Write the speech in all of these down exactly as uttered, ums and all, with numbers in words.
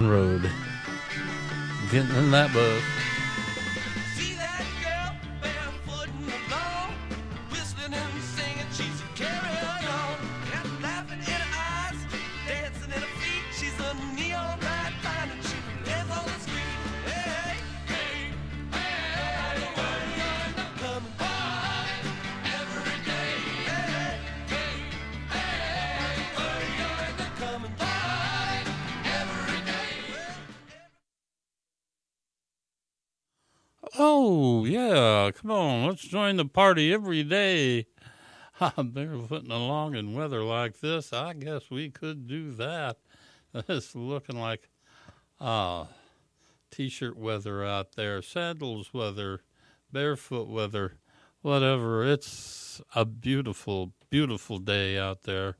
Road. Getting in that bus. See that girl barefoot in the lawn, whistling and singing, she's carrying on. Got laughing in her eyes, dancing in her feet. She's a neon light fine and she lives on the street. Hey, hey, hey, hey, coming by every day. Hey, hey, hey, coming by. Oh, yeah, come on, let's join the party every day. I'm barefooting along in weather like this. I guess we could do that. It's looking like uh, T-shirt weather out there, sandals weather, barefoot weather, whatever. It's a beautiful, beautiful day out there.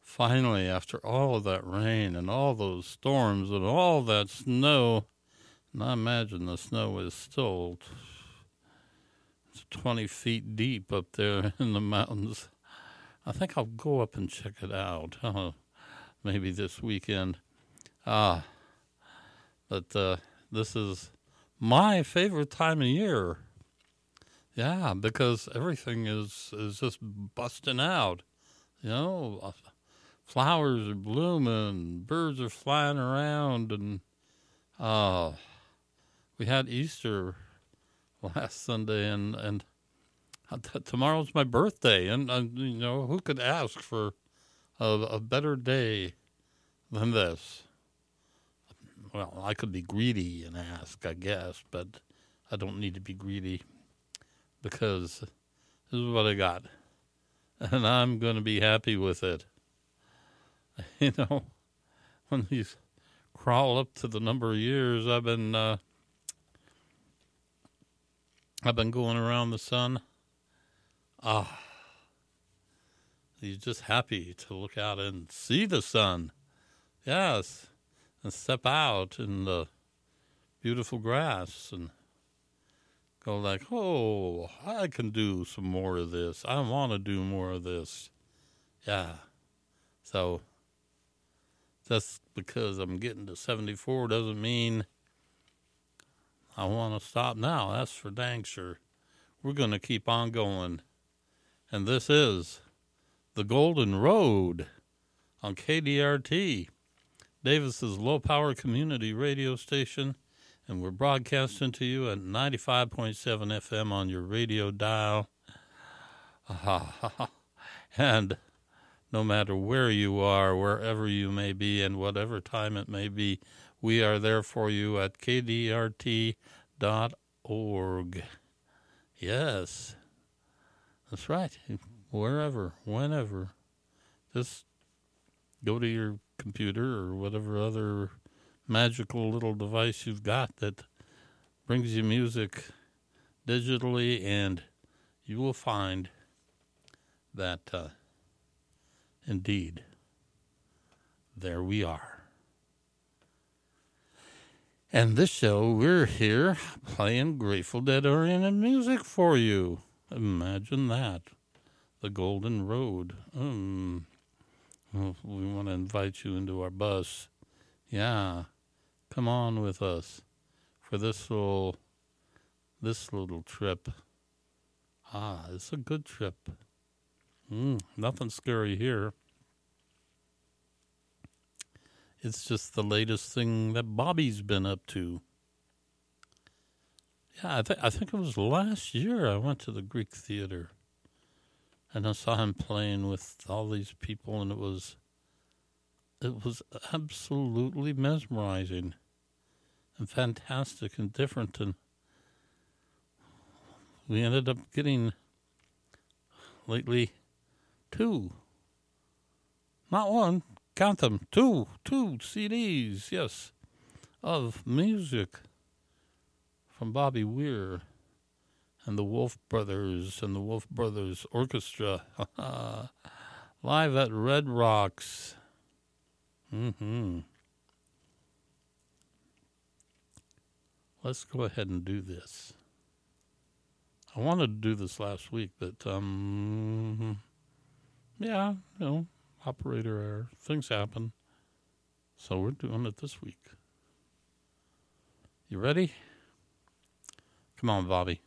Finally, after all of that rain and all those storms and all that snow, and I imagine the snow is still it's twenty feet deep up there in the mountains. I think I'll go up and check it out, uh, maybe this weekend. Ah, but uh, this is my favorite time of year. Yeah, because everything is, is just busting out. You know, flowers are blooming, birds are flying around, and uh we had Easter last Sunday, and, and t- tomorrow's my birthday. And, and, you know, who could ask for a, a better day than this? Well, I could be greedy and ask, I guess, but I don't need to be greedy because this is what I got. And I'm going to be happy with it. You know, when these crawl up to the number of years I've been... Uh, I've been going around the sun. Ah, you're just happy to look out and see the sun. Yes, and step out in the beautiful grass and go like, oh, I can do some more of this. I want to do more of this. Yeah. So just because I'm getting to seventy-four doesn't mean I want to stop now, that's for dang sure. We're going to keep on going. And this is The Golden Road on K D R T, Davis's low-power community radio station, and we're broadcasting to you at ninety-five point seven F M on your radio dial. And no matter where you are, wherever you may be, and whatever time it may be, we are there for you at K D R T dot org. Yes, that's right. Wherever, whenever, just go to your computer or whatever other magical little device you've got that brings you music digitally, and you will find that, uh, indeed, there we are. And this show, we're here playing Grateful Dead-oriented music for you. Imagine that. The Golden Road. Um, well, we want to invite you into our bus. Yeah, come on with us for this little, this little trip. Ah, it's a good trip. Mm, nothing scary here. It's just the latest thing that Bobby's been up to. Yeah, I, th- I think it was last year I went to the Greek Theater. And I saw him playing with all these people, and it was it was absolutely mesmerizing and fantastic and different. And we ended up getting, lately, two. Not one. Count them, two, two C Ds, yes, of music from Bobby Weir and the Wolf Brothers and the Wolf Brothers Orchestra, live at Red Rocks. Mm-hmm. Let's go ahead and do this. I wanted to do this last week, but, um, yeah, you know. Operator error. Things happen. So we're doing it this week. You ready? Come on, Bobby.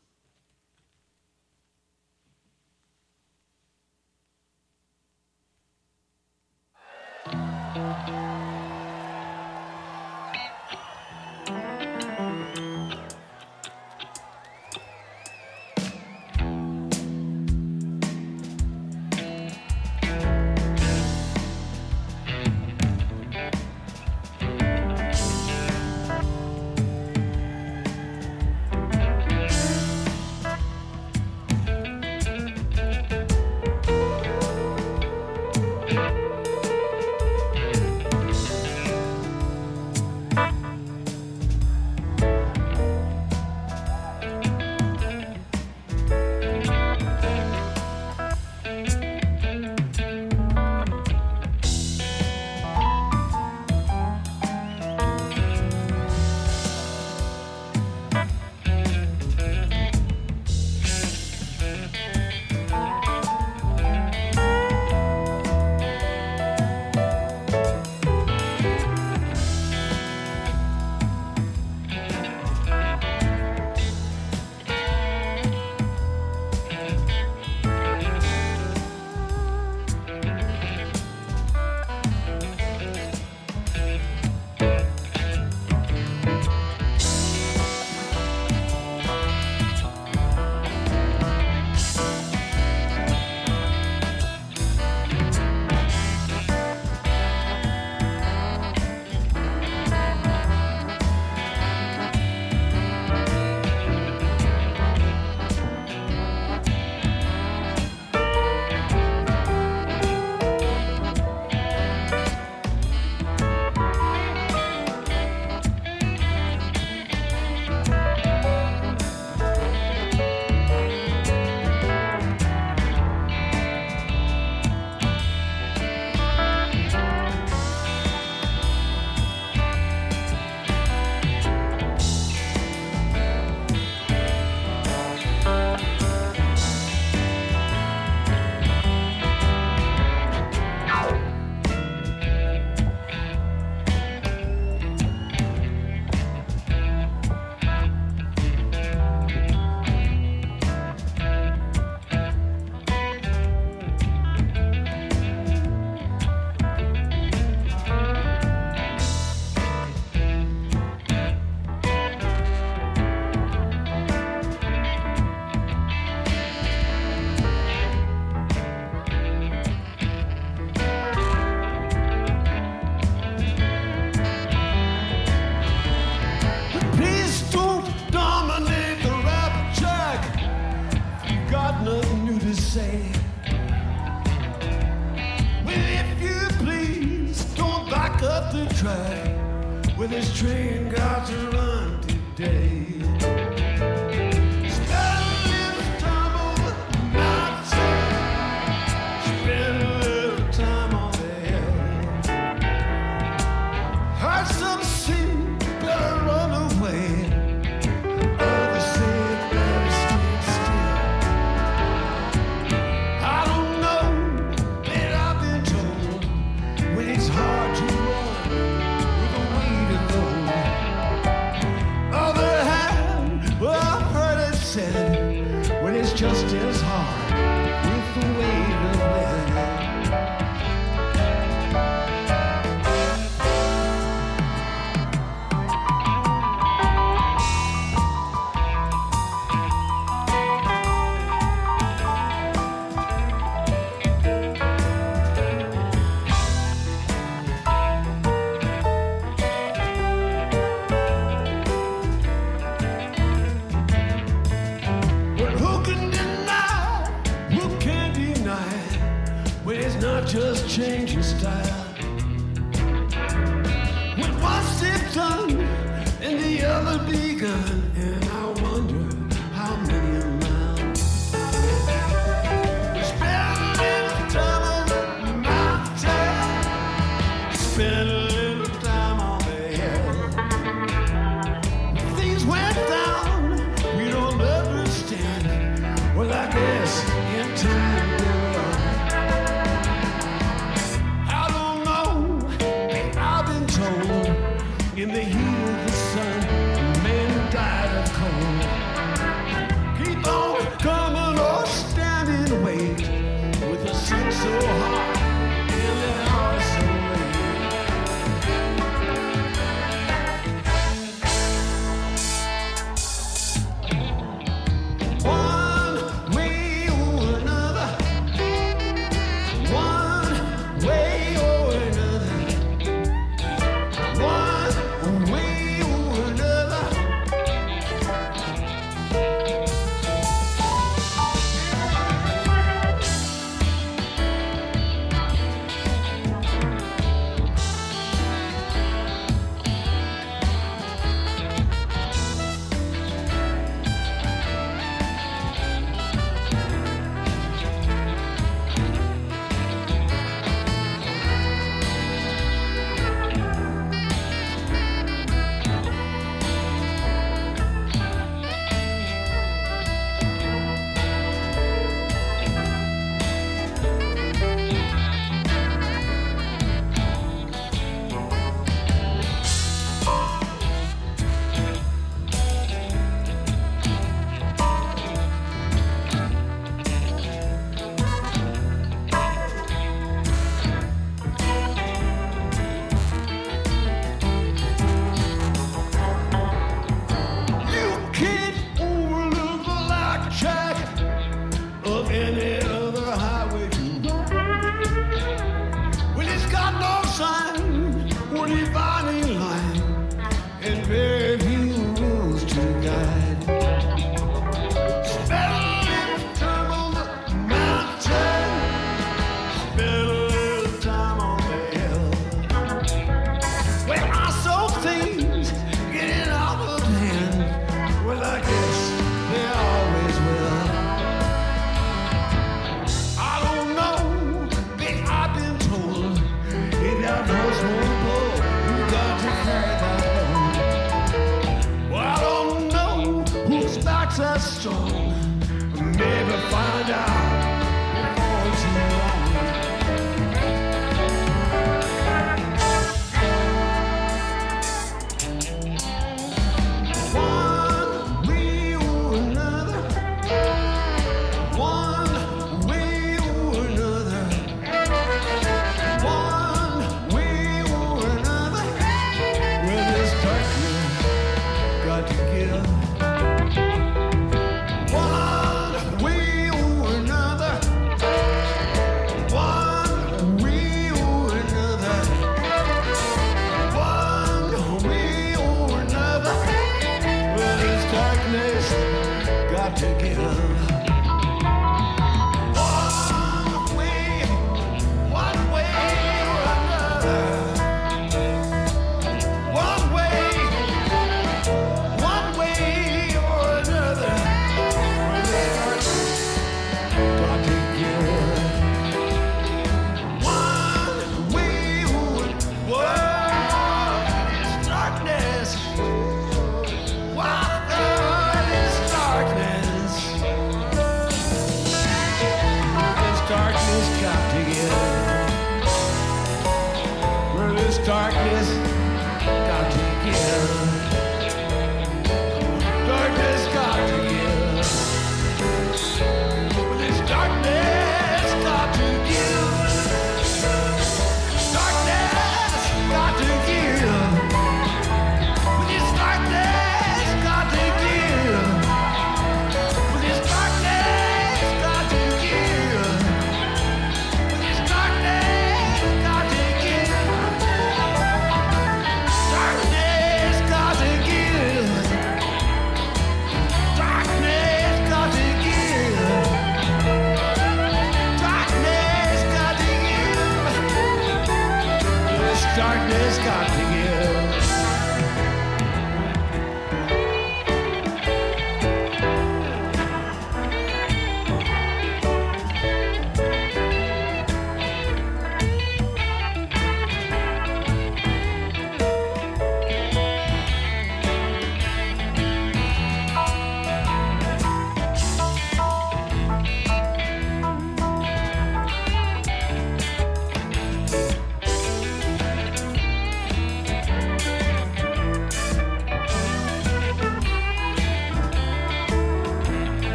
In time, I don't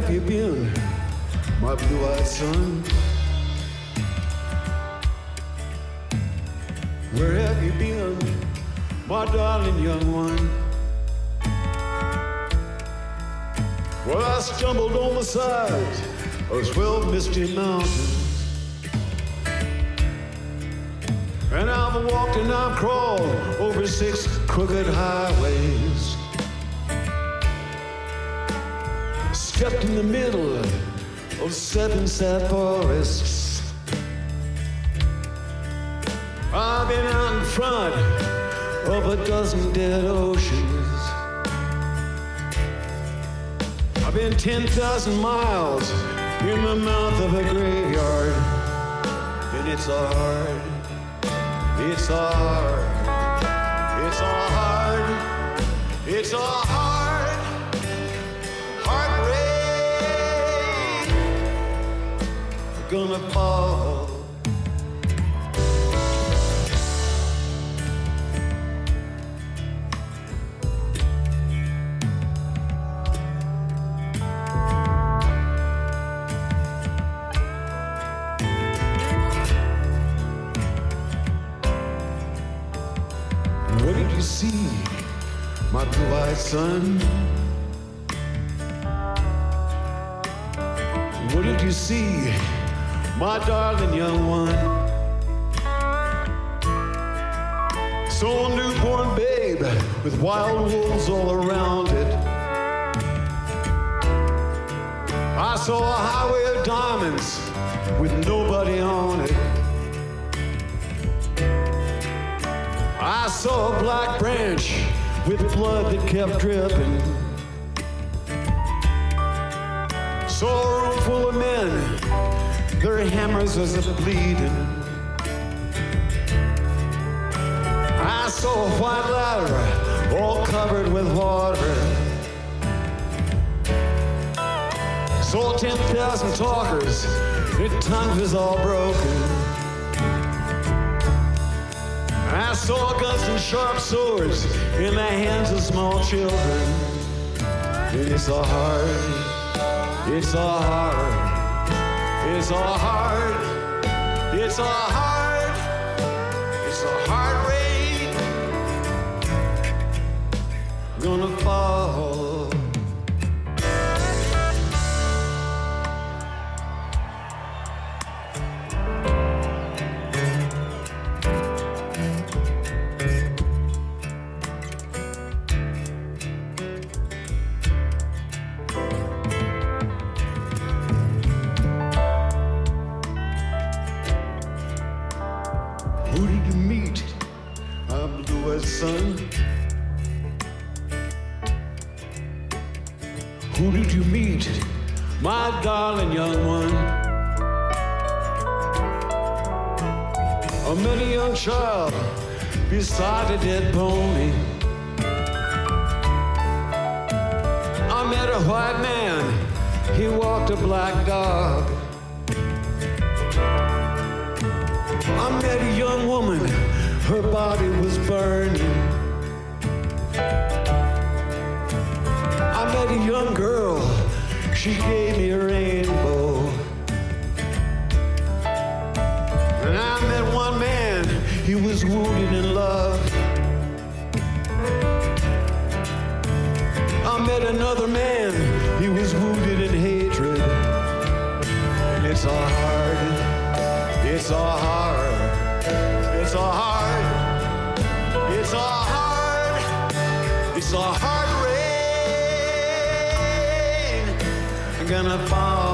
have you been, my blue-eyed son? Where have you been, my darling young one? Well, I stumbled on the side of twelve misty mountains, and I've walked and I've crawled over six crooked highways, stepped in the middle of seven sad forests. I've been out in front of a dozen dead oceans. I've been ten thousand miles in the mouth of a graveyard. And it's a hard, it's a hard, it's a hard, it's a hard, heartbreak. I'm gonna fall. Son, what did you see, my darling young one? So a newborn babe with wild wolves all around it. I saw a highway of diamonds with nobody on it. I saw a black branch with blood that kept dripping. Saw a room full of men, their hammers as if bleeding. I saw a white ladder all covered with water. Saw ten thousand talkers, their tongues was all broken. I saw guns and sharp swords in the hands of small children. And it's a hard, it's a hard, it's a hard, it's a hard, it's a hard rain. I'm gonna fall. Who did you meet, my darling young one? I met a young child beside a dead pony. I met a white man, he walked a black dog. I met a young woman, her body was burning. I met a young girl, she gave me a rainbow. And I met one man, he was wounded in love. I met another man, he was wounded in hatred. And it's a hard, it's a hard, it's a hard, it's a hard, it's a hard. Gonna fall.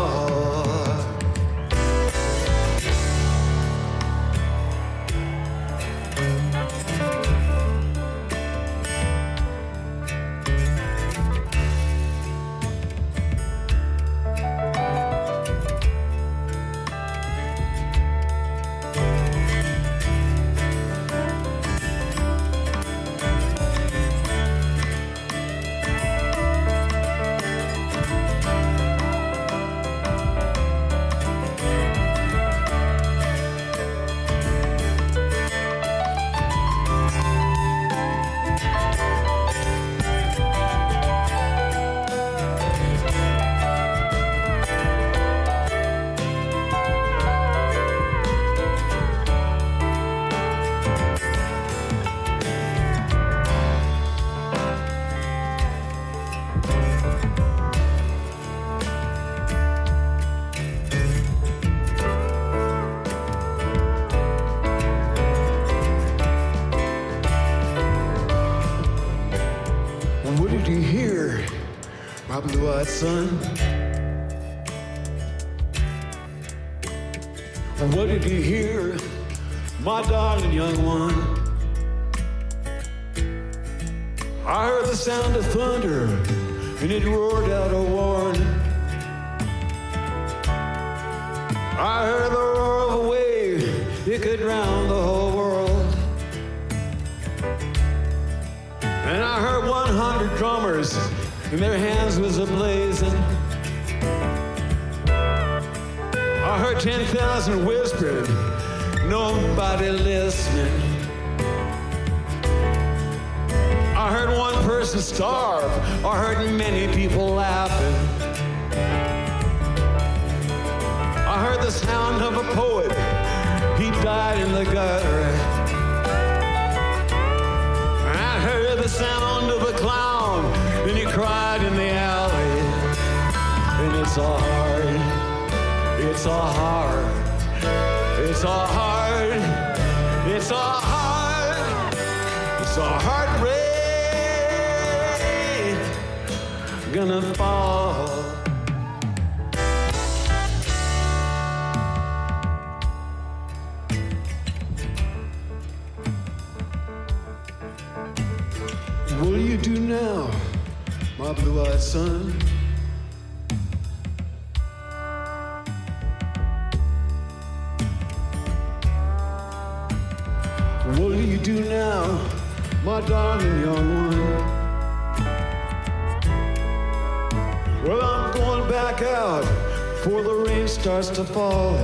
my blue-eyed son. What did you hear, my darling young one? I heard the sound of thunder, and it roared out a warning. I heard the roar of a wave, it could drown the whole world. And I heard one hundred drummers, and their hands was a-blazing. I heard ten thousand whispering, nobody listening. I heard one person starve. I heard many people laughing. I heard the sound of a poet. He died in the gutter. I heard the sound of a clown, and he cried in the alley. And it's all hard. It's all hard. It's all hard. It's all hard. It's all hard. Rain. Gonna fall. What do you do now, my blue-eyed son? What do you do now, my darling young one? Well, I'm going back out before the rain starts to fall.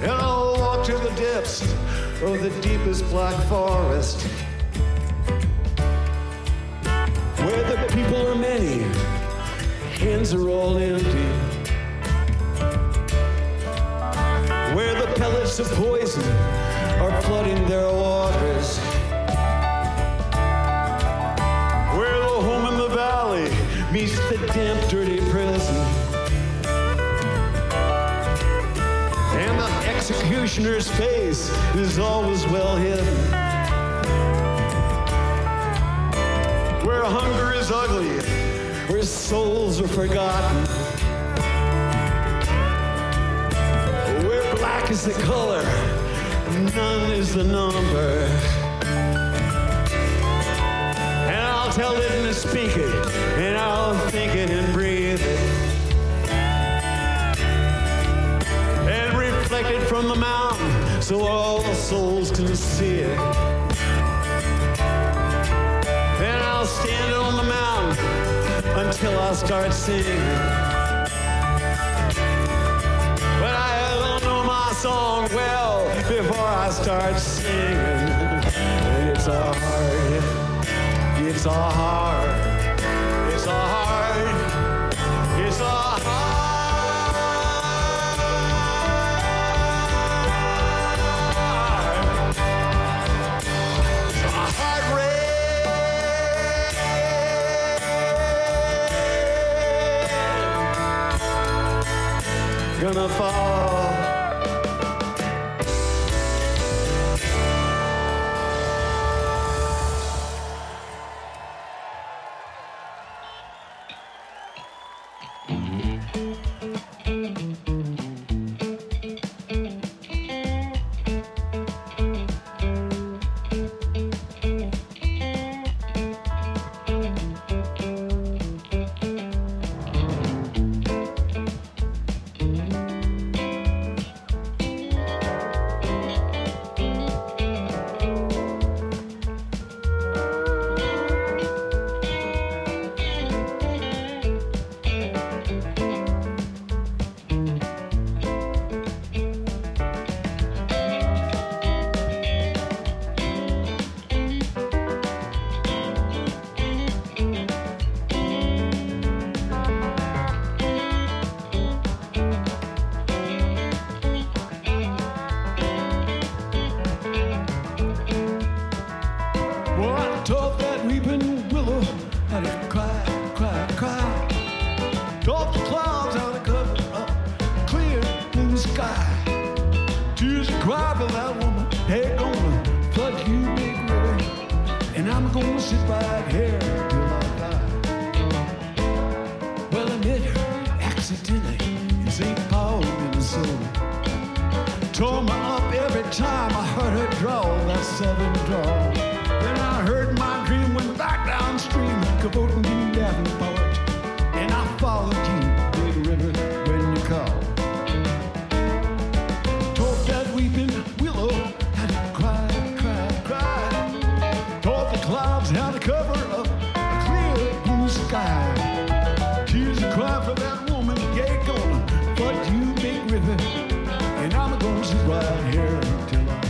And I'll walk to the depths of the deepest black forest, where the people are many, hands are all empty, where the pellets of poison are flooding their waters, where the home in the valley meets the damp, dirty prison. And the executioner's face is always well hidden. Where hunger is ugly, where souls are forgotten. Where black is the color, none is the number. I'll tell it and speak it, and I'll think it and breathe it, and reflect it from the mountain so all the souls can see it. And I'll stand on the mountain until I start singing. But I don't know my song well before I start singing. And it's all hard. It's all hard. It's all hard. It's all hard. It's a hard rain. Gonna fall. Sit back here. baby, and I'm gonna sit right here until I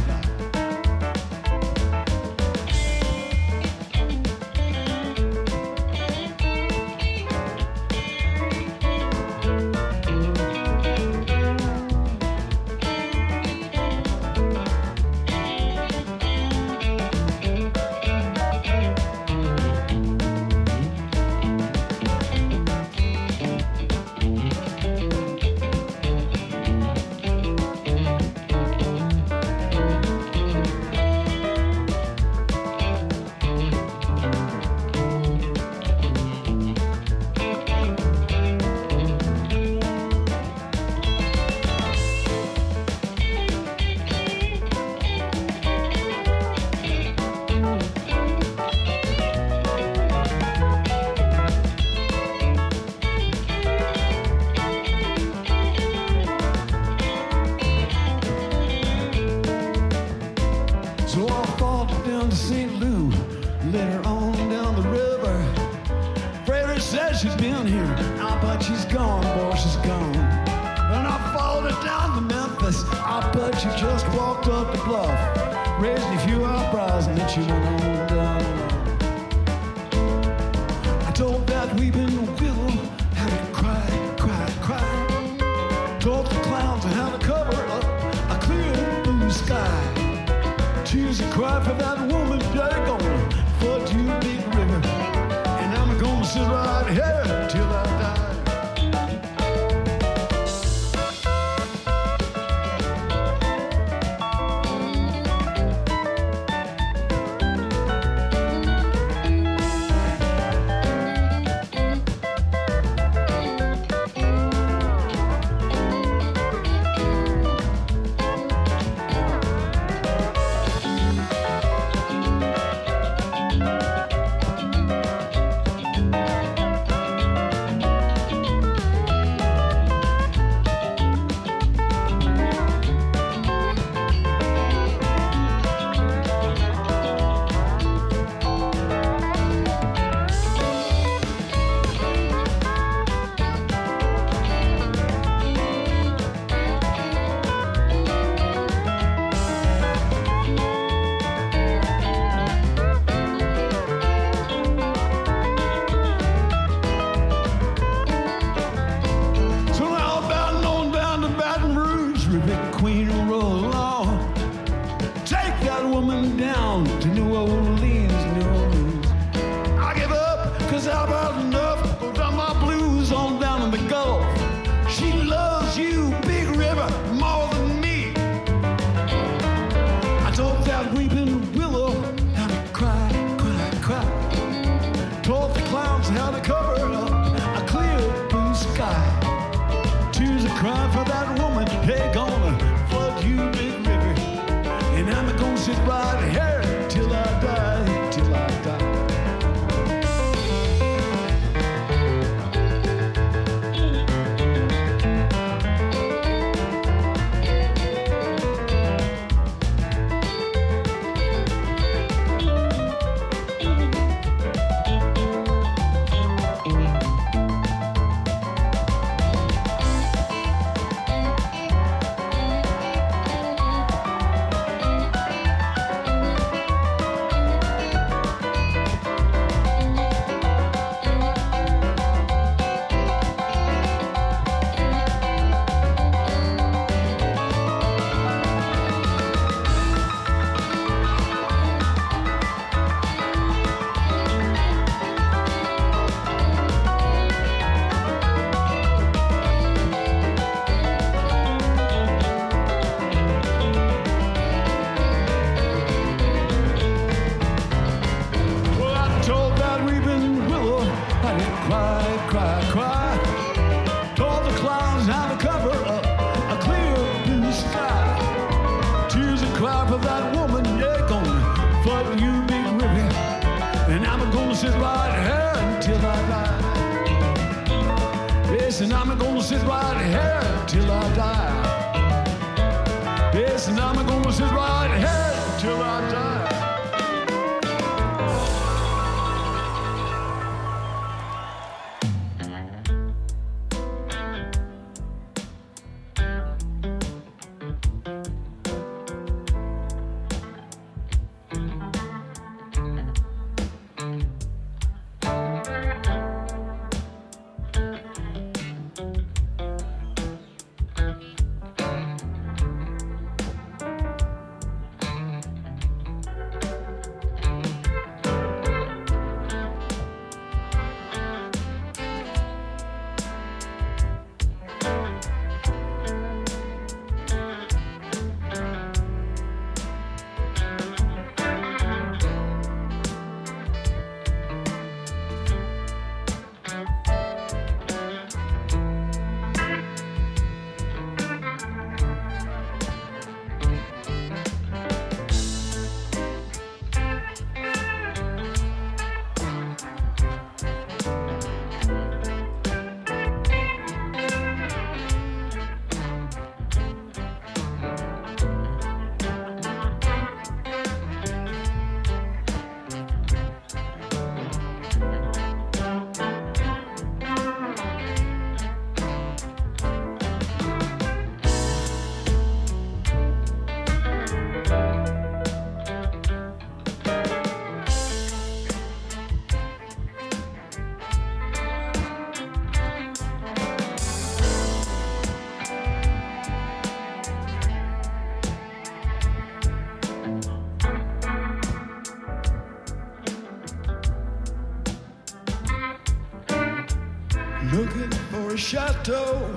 chateau,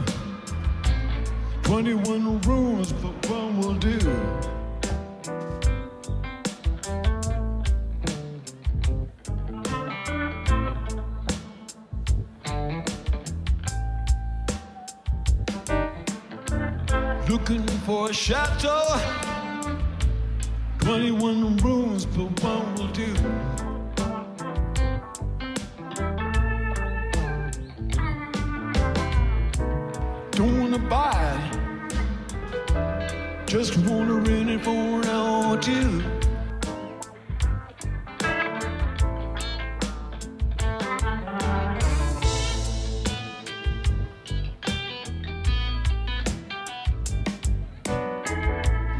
twenty-one rooms, but one will do. Looking for a chateau, twenty-one rooms, but one will do. Don't wanna buy it, just wanna rent it for an hour or two.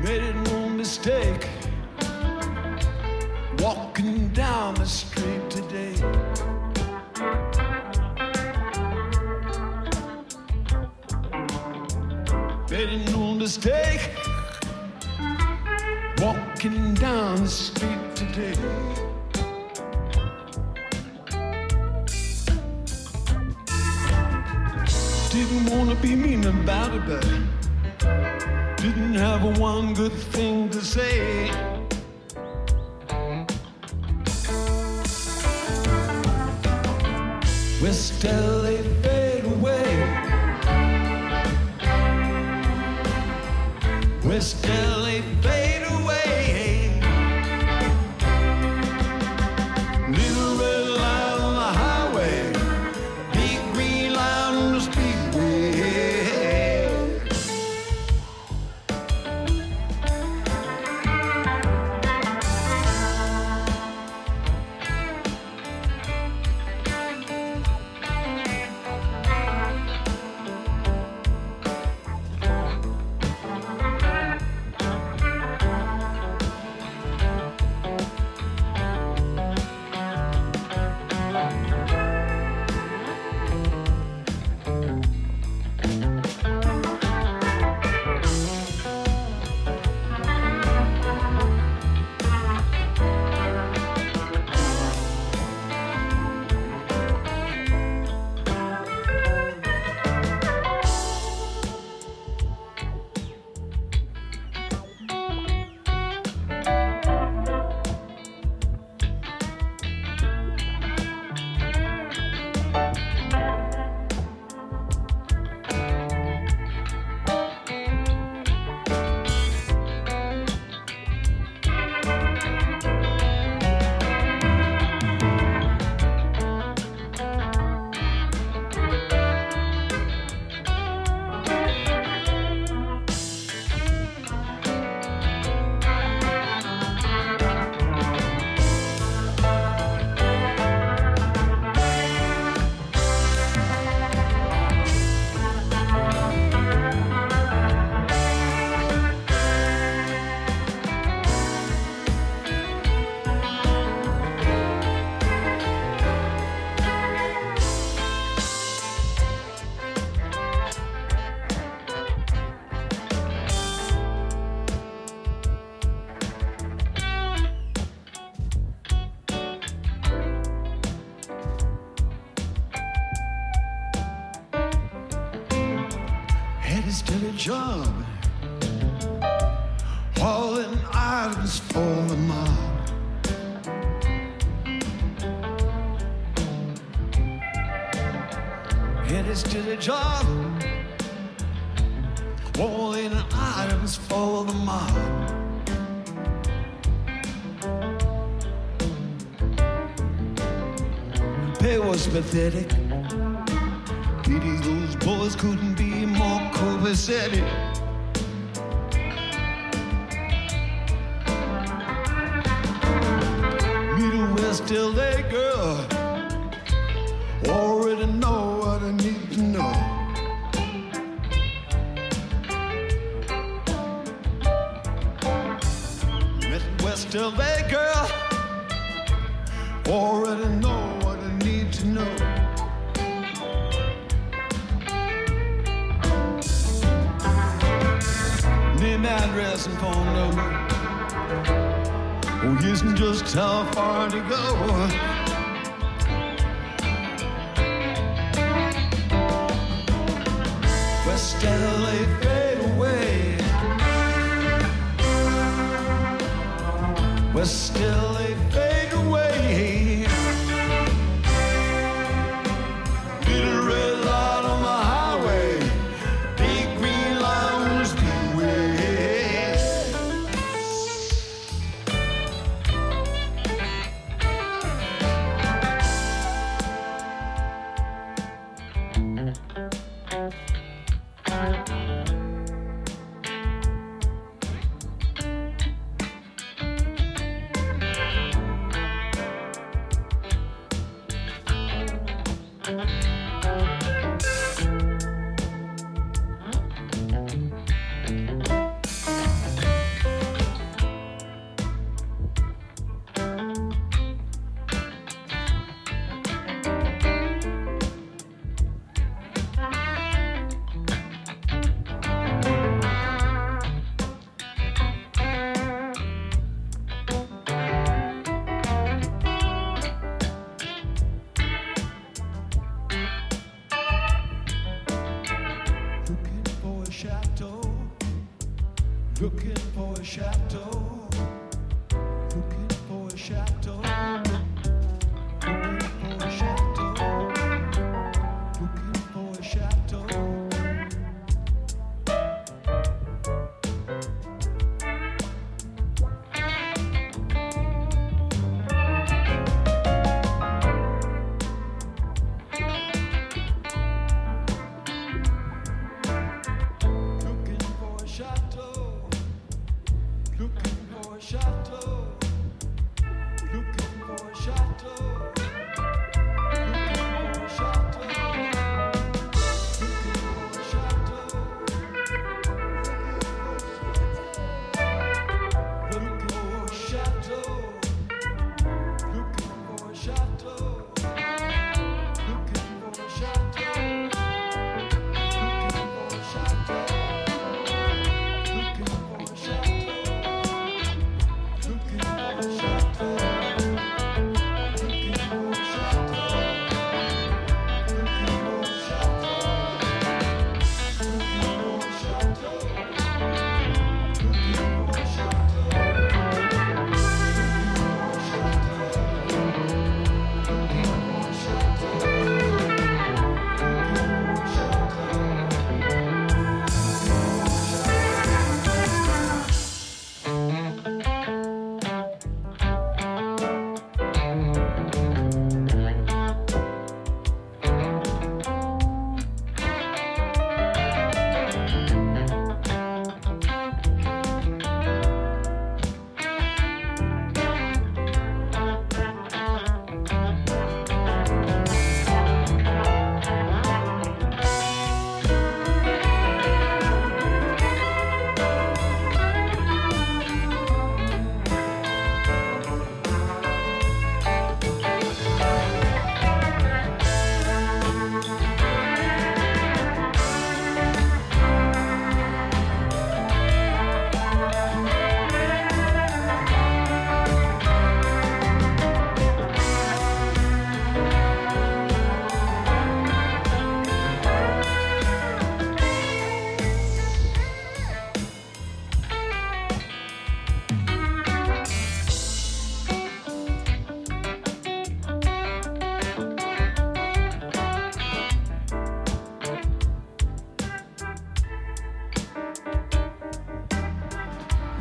Made it no mistake, walking down the street today. Made it no mistake, walking down the street today. Didn't wanna be mean about it, but didn't have one good thing to say. West L A fade away, West L A fade away. Little red light on the highway, big green light on the speedway. Job, hauling items for the mob. It is still a job, hauling items for the mob. Pay was pathetic. Pity those boys couldn't be more copacetic. Meet a West L A girl, already know what I need to know. Met a West L A girl, already know what I need to know. Name, address, and phone number. Oh, isn't just how far to go.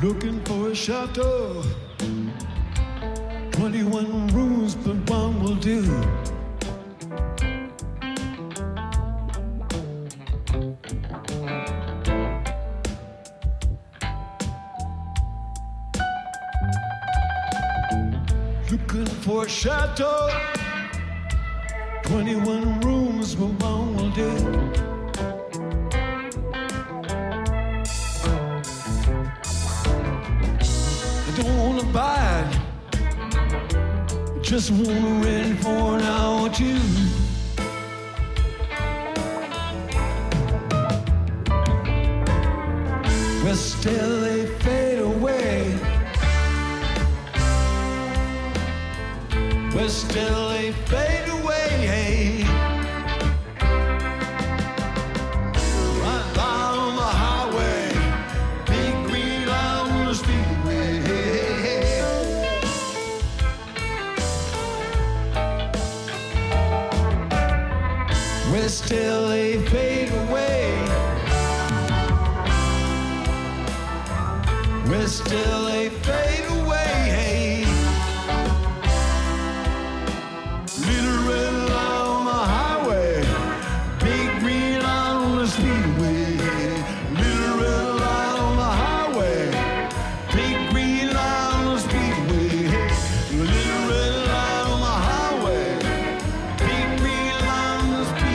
Looking for a shelter, twenty-one rooms, but one will do. Looking for a shelter, twenty-one rooms, but one will do. Just wanna rent for an hour or two. But still they fade away. But still they fade away. we're still a fadeaway. Little red line on the highway, big green line on the speedway. Little red line on the highway, big green line on the speedway. Little red line on the highway, big green line on the speedway.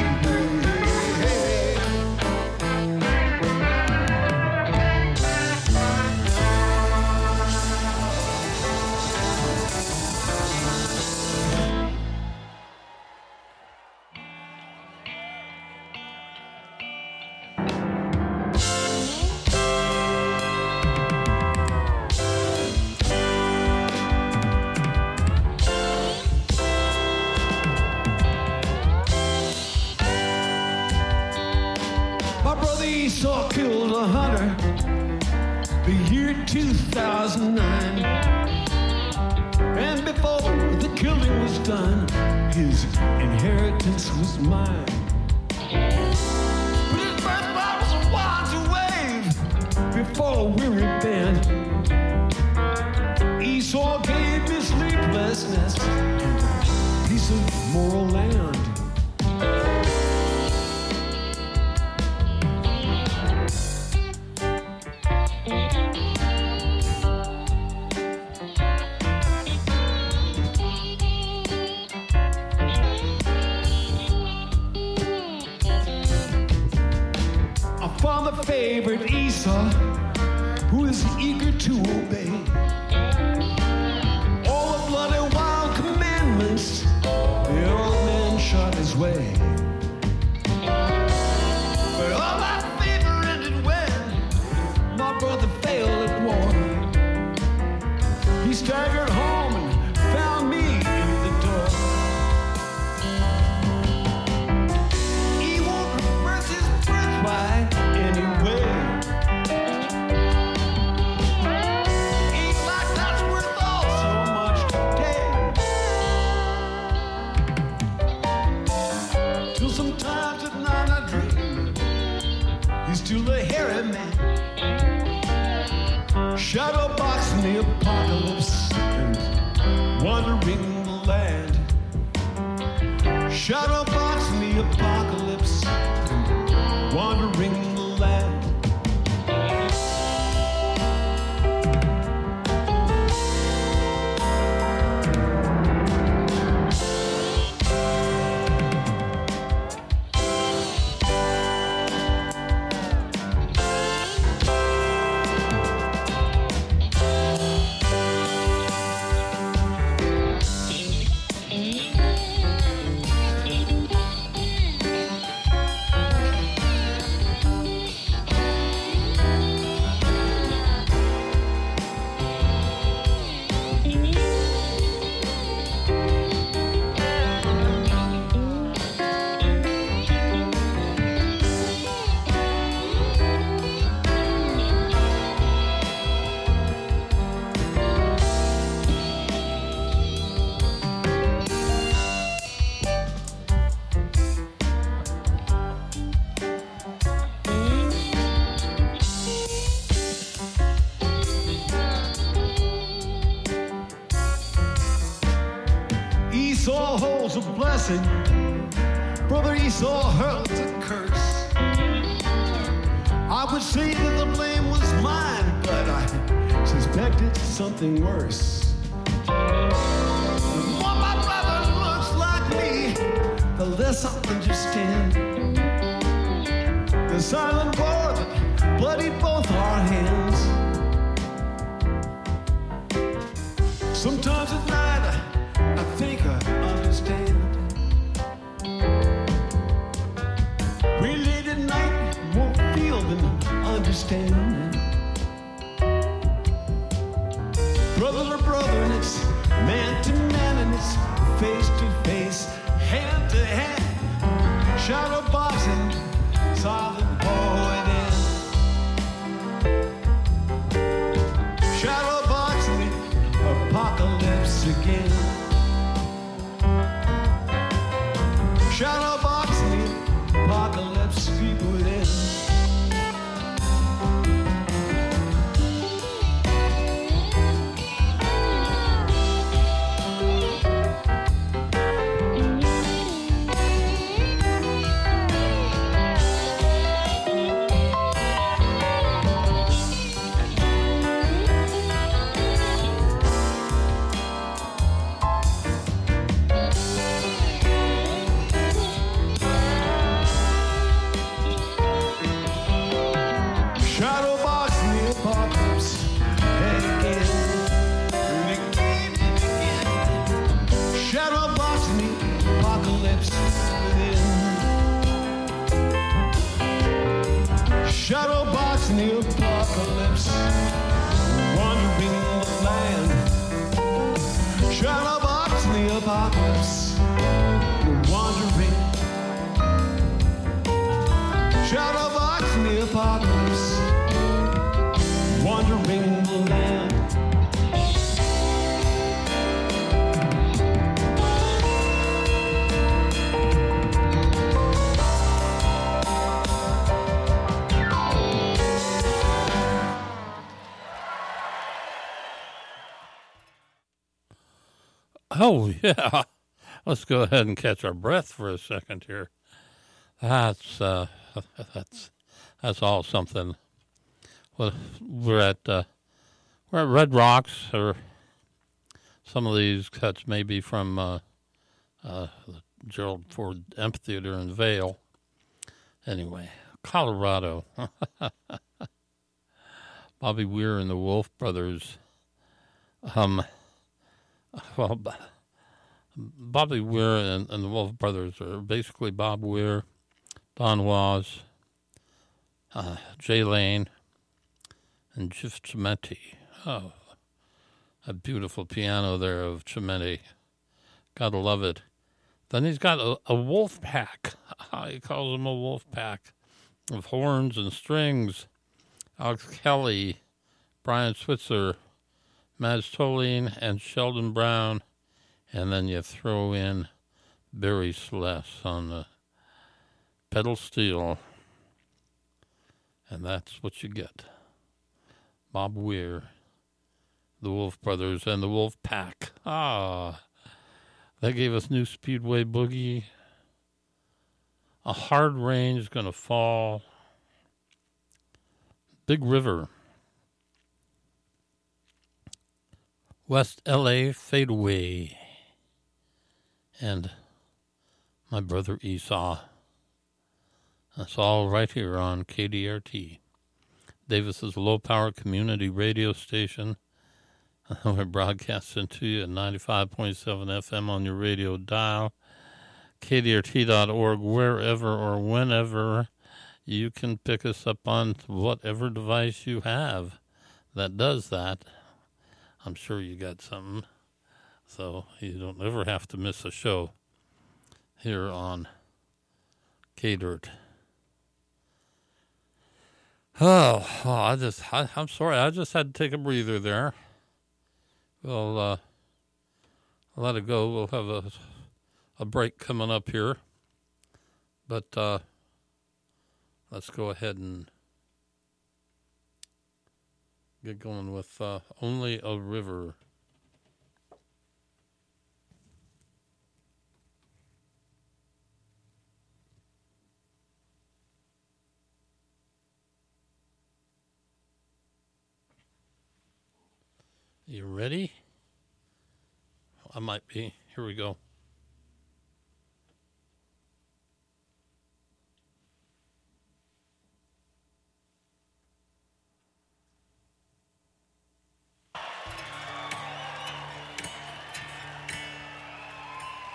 My brother Esau killed a hunter the year two thousand nine. And before the killing was done, his inheritance was mine. But his first bite was a wiser wave before a weary band. Esau gave me sleeplessness and a piece of moral land. A father favored Esau, who is eager to obey all the bloody wild commandments. The old man shot his way. But all that favor ended when my brother failed at war. He staggered home and found me in the door. He won't reverse his birthright anyway. Ain't like that's worth all so much today. Till sometimes at night I dream he's still a hairy man, shadow boxing the apocalypse and wandering the land. Shadow boxing the apocalypse and wandering the land. Esau holds a blessing, brother Esau hurls a curse. I would say that the blame was mine, but I suspected something worse. The more my brother looks like me, the less I understand the silent war that bloodied both our hands. Sometimes at night I I think I understand. We late at night won't feel the understanding. Brothers are brother and it's man to man and it's face to face, hand to hand. Shadow boxing, silent war it ends. Shadow boxing, apocalypse again. Shadow boxing the apocalypse people within. wandering the land, shadow box the apocalypse, wandering, shadow box the apocalypse, wandering the land. Oh, yeah. Let's go ahead and catch our breath for a second here. That's uh, that's that's all something. Well, we're at uh, we're at Red Rocks, or some of these cuts may be from uh, uh, the Gerald Ford Amphitheater in Vail. Anyway, Colorado. Bobby Weir and the Wolf Brothers. Um. Well, Bobby Weir and, and the Wolf Brothers are basically Bob Weir, Don Was, uh, Jay Lane, and Jeff Chimenti. Oh, a beautiful piano there of Chimenti. Gotta love it. Then he's got a, a wolf pack. He calls them a wolf pack of horns and strings. Alex Kelly, Brian Switzer, Mads Tolling and Sheldon Brown, and then you throw in Barry Sless on the pedal steel, and that's what you get. Bob Weir, the Wolf Brothers, and the Wolf Pack. Ah, they gave us New Speedway Boogie. A Hard Rain's Gonna Fall. Big River. West L A Fadeaway, and My Brother Esau. That's all right here on K D R T, Davis's low-power community radio station. We're broadcasting to you at ninety-five point seven F M on your radio dial, K D R T dot org, wherever or whenever you can pick us up on whatever device you have that does that. I'm sure you got something, so you don't ever have to miss a show here on K D R T. Oh, oh, I just, I, I'm sorry, I just had to take a breather there. We'll uh, let it go. We'll have a, a break coming up here, but uh, let's go ahead and get going with uh, Only a River. You ready? I might be. Here we go.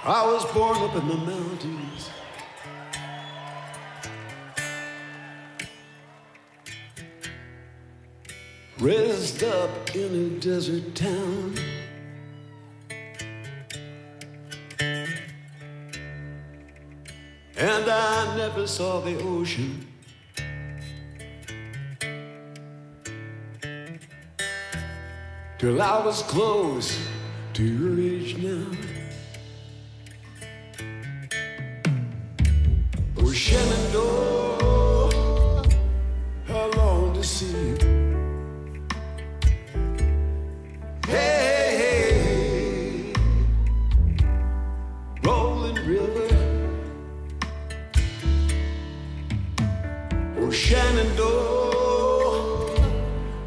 I was born up in the mountains, raised up in a desert town. And I never saw the ocean, till I was close to your age now. Shenandoah, how long to see you? Hey, hey, hey, rolling river. Oh, Shenandoah,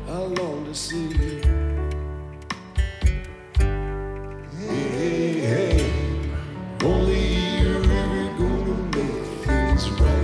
how long to see you? Hey, hey, hey, only a river gonna make things right.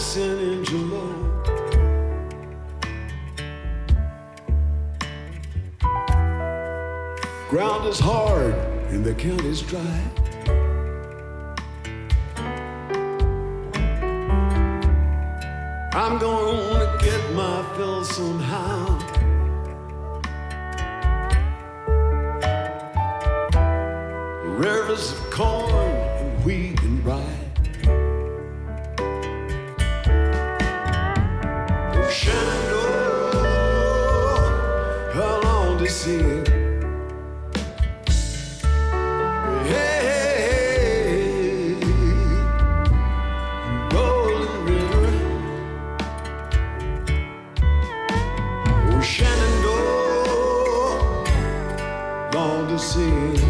San Angelo. Ground is hard and the county's dry. I'm gonna get my fill somehow. Rivers of corn and wheat and rye. Oh, Shenandoah, how long to see it? Hey, hey, hey, Golden River. Oh, Shenandoah, long to see it.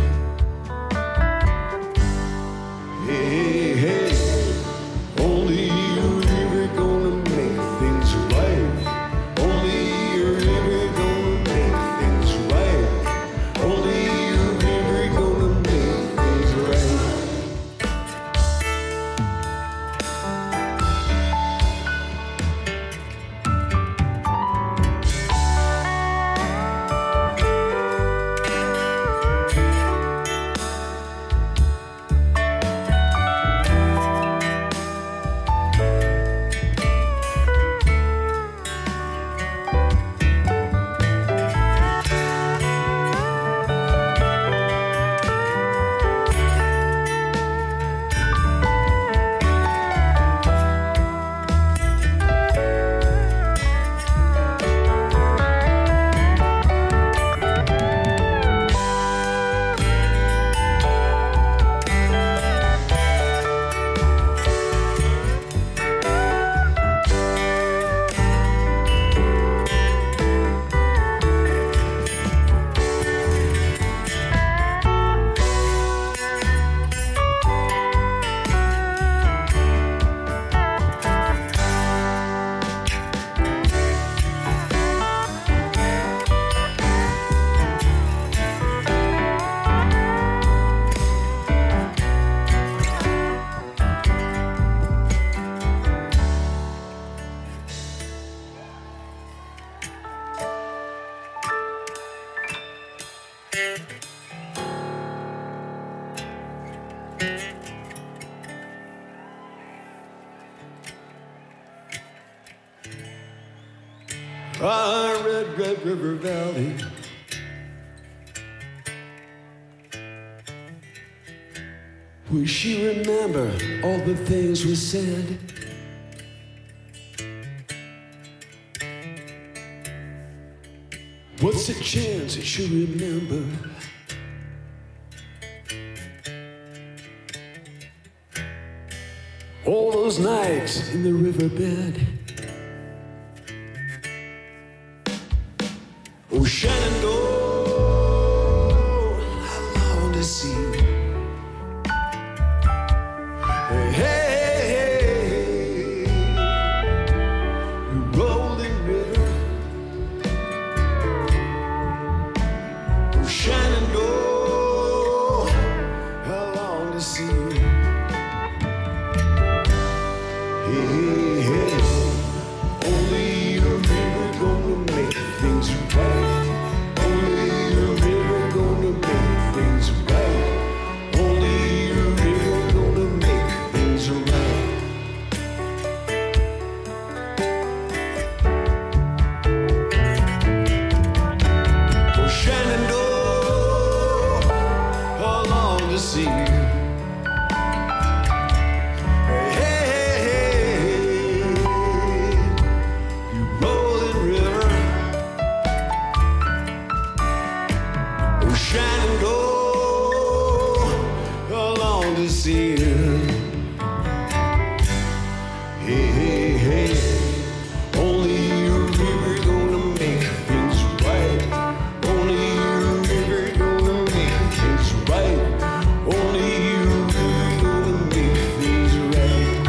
River Valley, will she remember all the things we said? What's the chance that she'll remember? All those nights in the riverbed. Oh, Shenandoah, how long to see? Hey, hey, hey, hey, Golden River. Oh, Shenandoah, how long to see? Hey, hey, hey, only a river gonna make things right. Right.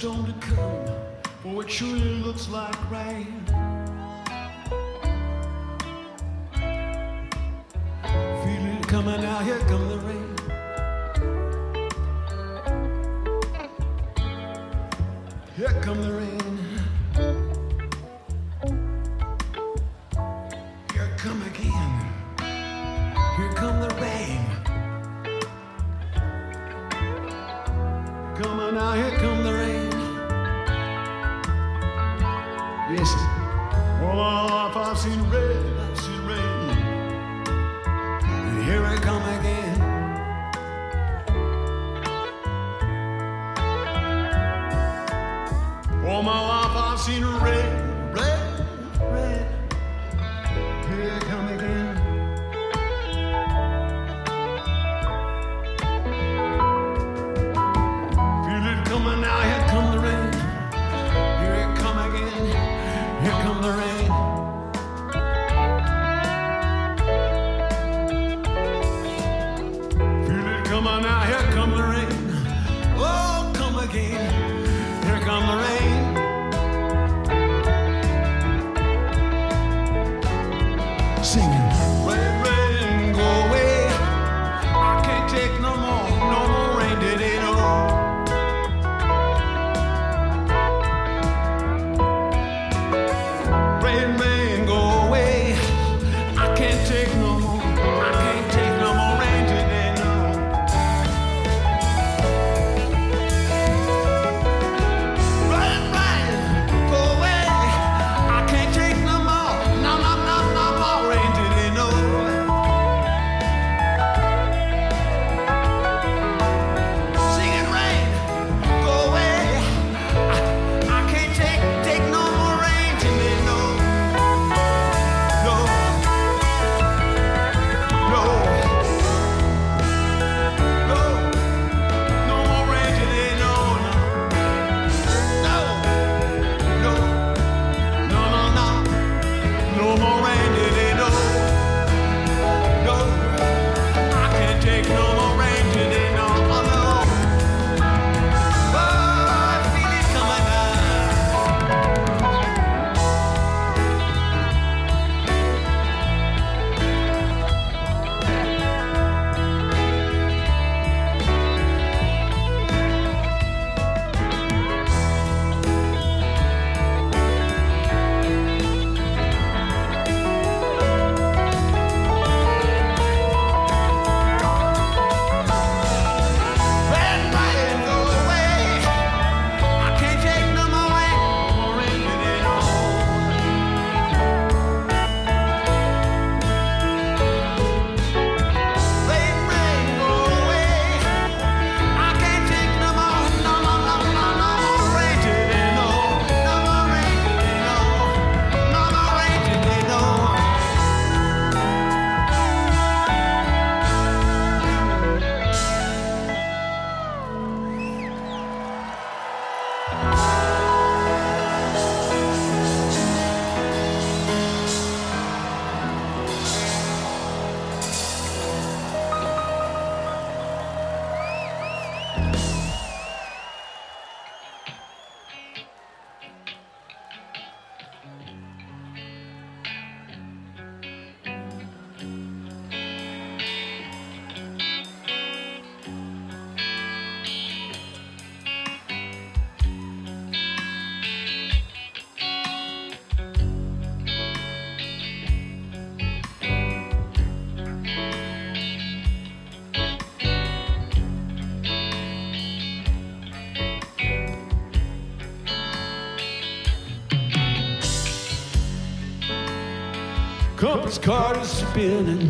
storm to come, for it surely looks like rain. Feeling it coming out, here come the rain. Here come the rain. Here come again. Here come the rain. Come on now, here come the rain. Yes. Oh, if I've seen red, I've seen rain. And here I come again. Oh, my life, I've seen red, red, red. Here I come again. Feel it coming now, here come the rain. Here it come again, here come the rain. Feel it coming now, here come the rain. Oh, come again, here come the rain. His card is spinning.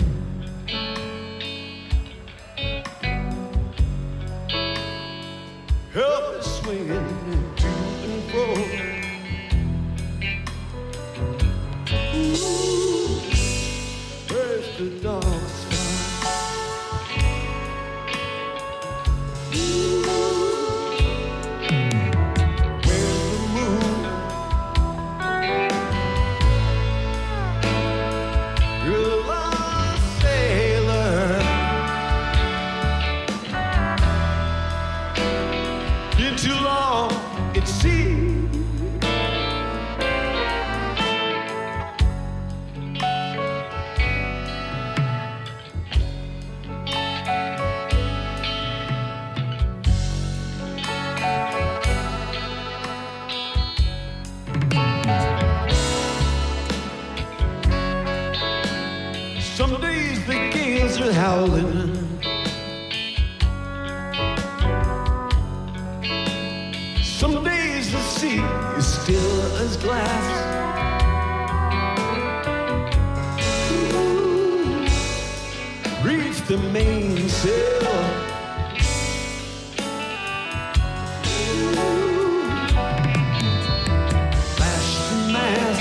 Help is swinging to and fro. Ooh, where's the dog's smile? Where's the moon? Some days the gales are howling, some days the sea is still as glass. Ooh, reach the mainsail, flash the mast.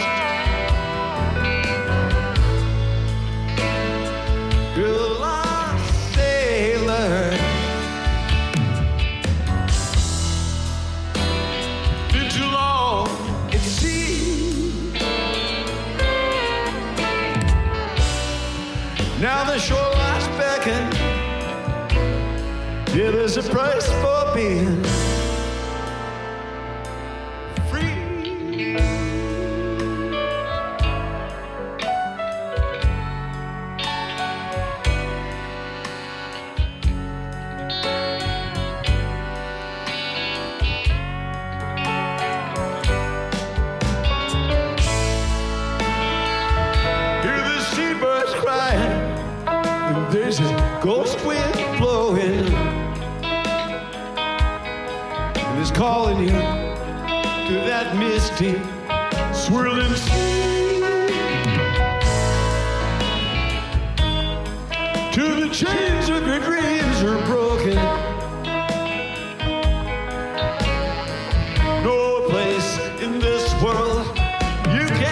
Now the shoreline's beckon. Yeah, there's a price for being free. Hear the seabirds crying. There's a ghost wind blowing, and it's calling you to that misty, swirling sea, to the chains of your dreams are broken. No place in this world you can be.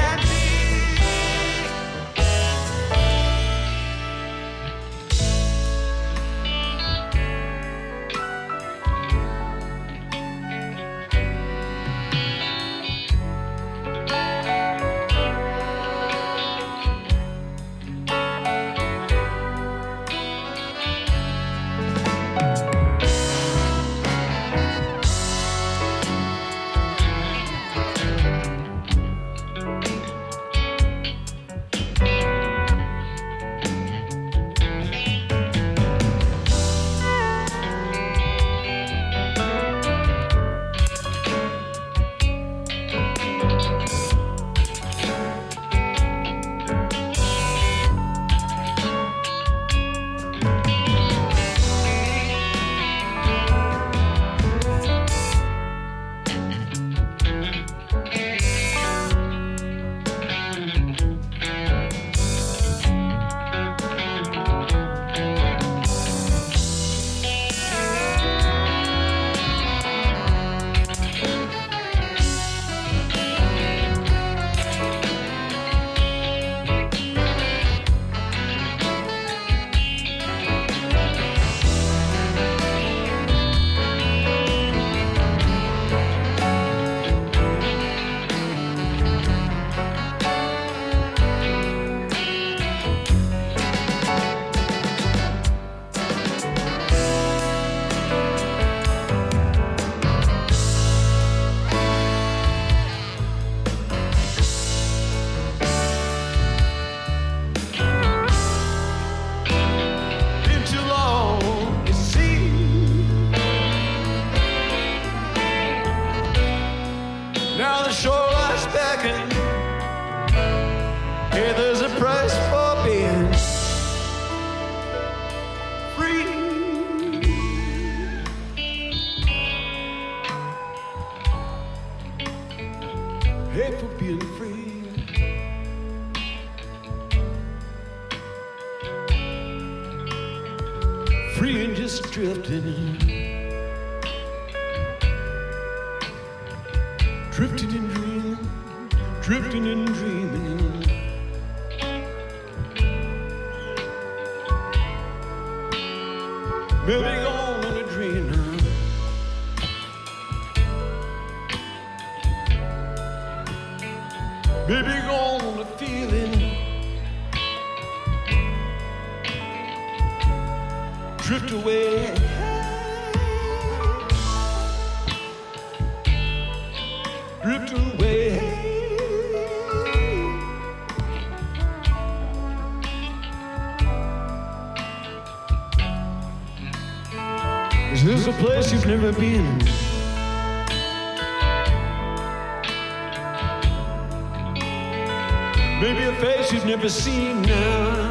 Never been. Maybe a face you've never seen now.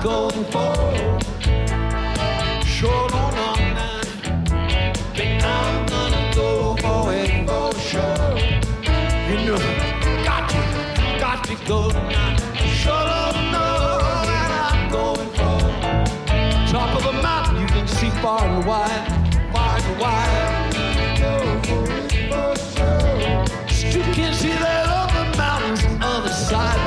I'm going for. Sure don't know none, but I'm gonna go for it for sure. You know, got to, got to go tonight. Sure don't know what I'm going for. Top of a mountain, you can see far and wide, far and wide. Go for it for sure. But you can see that other mountains on the other side.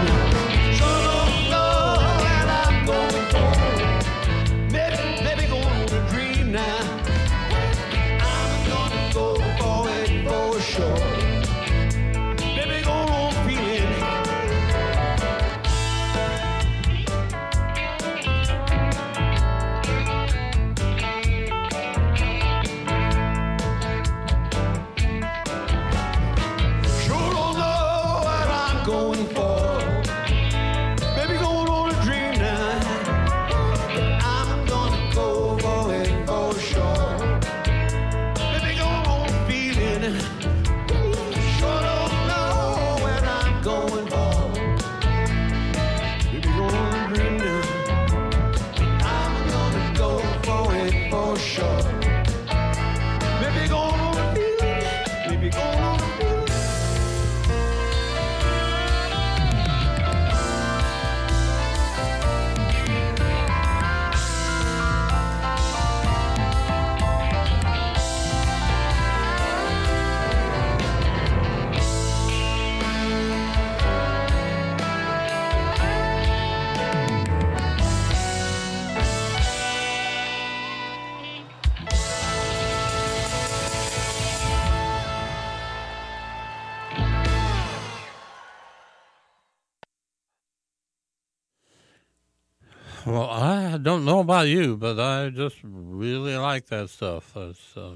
Well, I don't know about you, but I just really like that stuff. It's uh,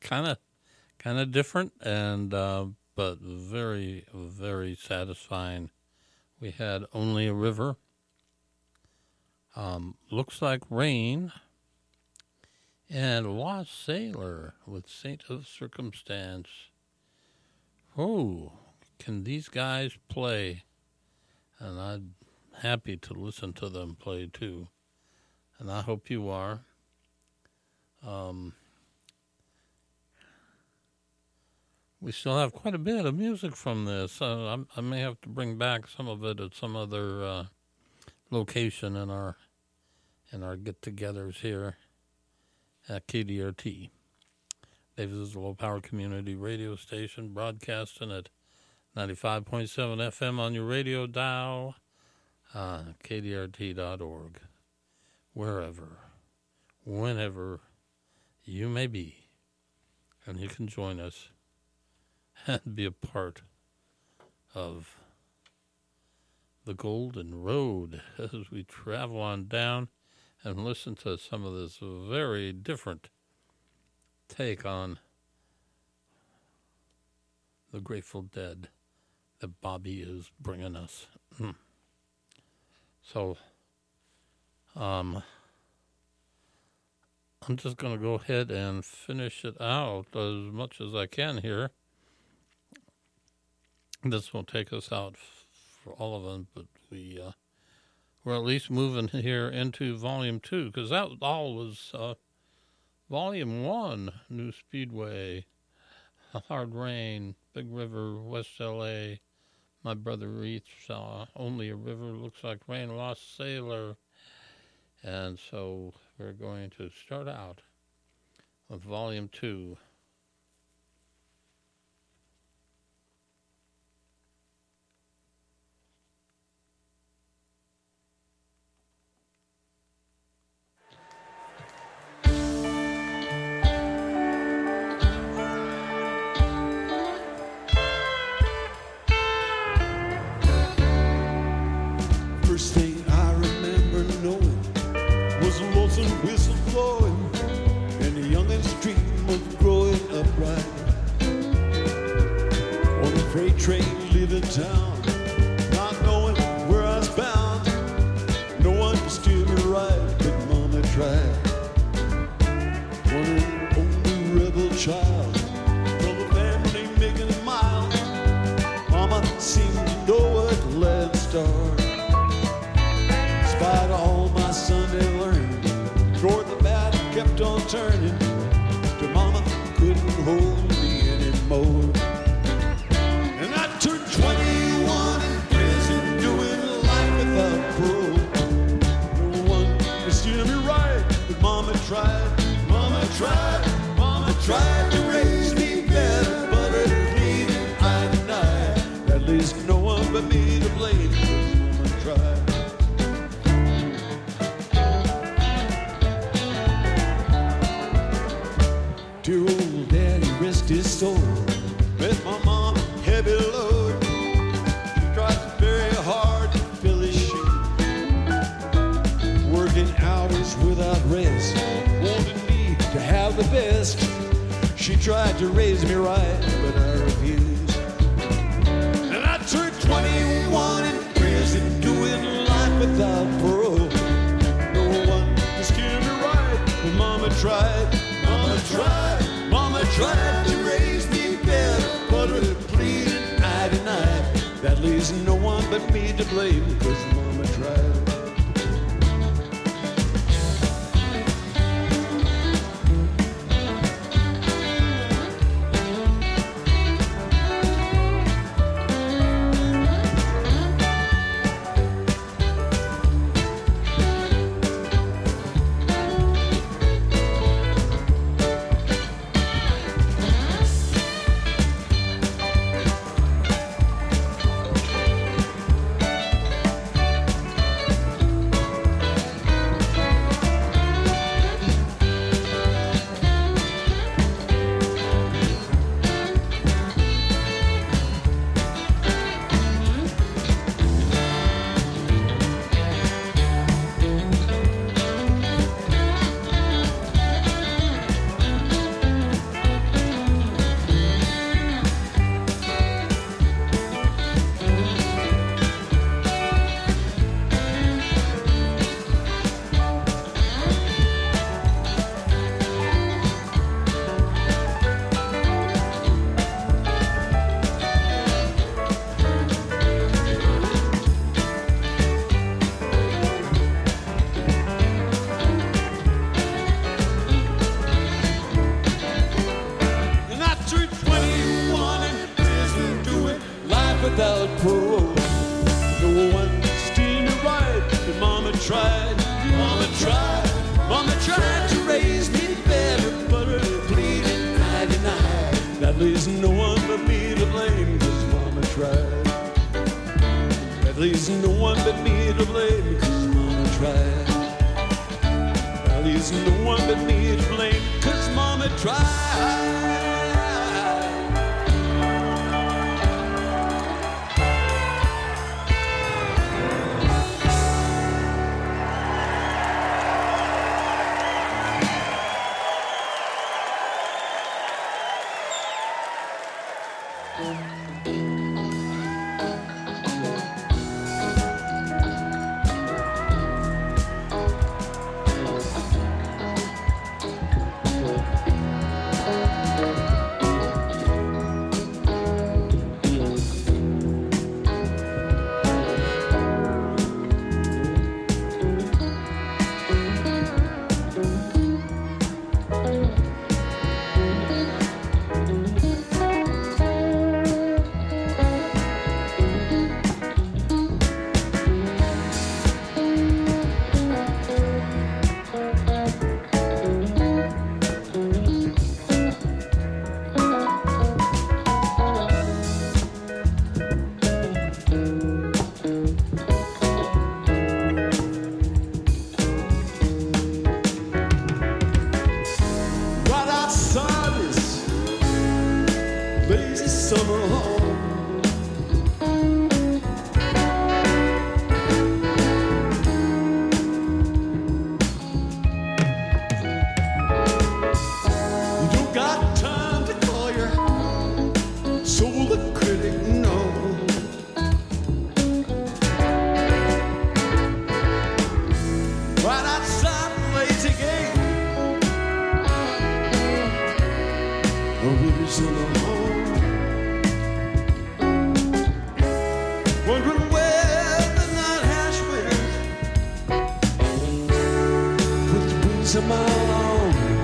kind of, kind of different, and uh, but very, very satisfying. We had Only a River. Um, Looks Like Rain, and Lost Sailor with Saint of Circumstance. Oh, can these guys play? And I. Happy to listen to them play too, and I hope you are. Um, we still have quite a bit of music from this. Uh, I, I may have to bring back some of it at some other uh, location in our in our get-togethers here at K D R T. Davis is a low-power community radio station broadcasting at ninety-five point seven F M on your radio dial. Uh, K D R T dot org, wherever, whenever you may be, and you can join us and be a part of the Golden Road as we travel on down and listen to some of this very different take on the Grateful Dead that Bobby is bringing us. So, um, I'm just going to go ahead and finish it out as much as I can here. This will take us out f- for all of them, but we, uh, we're at least moving here into Volume two, because that all was uh, Volume one, New Speedway, Hard Rain, Big River, West L A, My Brother Eats uh, Only a River, Looks Like Rain, Lost Sailor. And so we're going to start out with Volume two. Train leaving town, not knowing where I was bound. No one could steer me right, but Mama tried. One only rebel child, from a family making it mild. Mama seemed to know what land star. kept on turning till mama couldn't hold me anymore. And I turned twenty-one in prison, doing life without parole. No one could steer me right, but mama tried, mama tried, mama tried to raise me better, but her pleading I denied. At least no one but me to blame, 'cause mama tried. Dear old daddy, rest his soul, with my mom, heavy load. She tried very hard to fill his shoes, working hours without rest, wanted me to have the best. She tried to raise me right, but I refused. And I turned twenty-one in prison, doing life without parole. No one could steer me right, but mama tried. Mama tried, mama tried to raise me better, but her pleading I denied. That leaves no one but me to blame, 'cause mama tried. Smile on.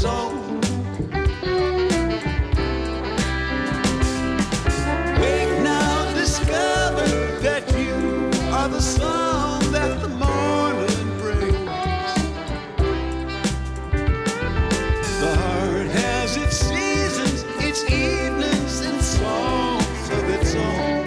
soul. Wake now, discover that you are the song that the morning brings. The heart has its seasons, its evenings, and songs of its own.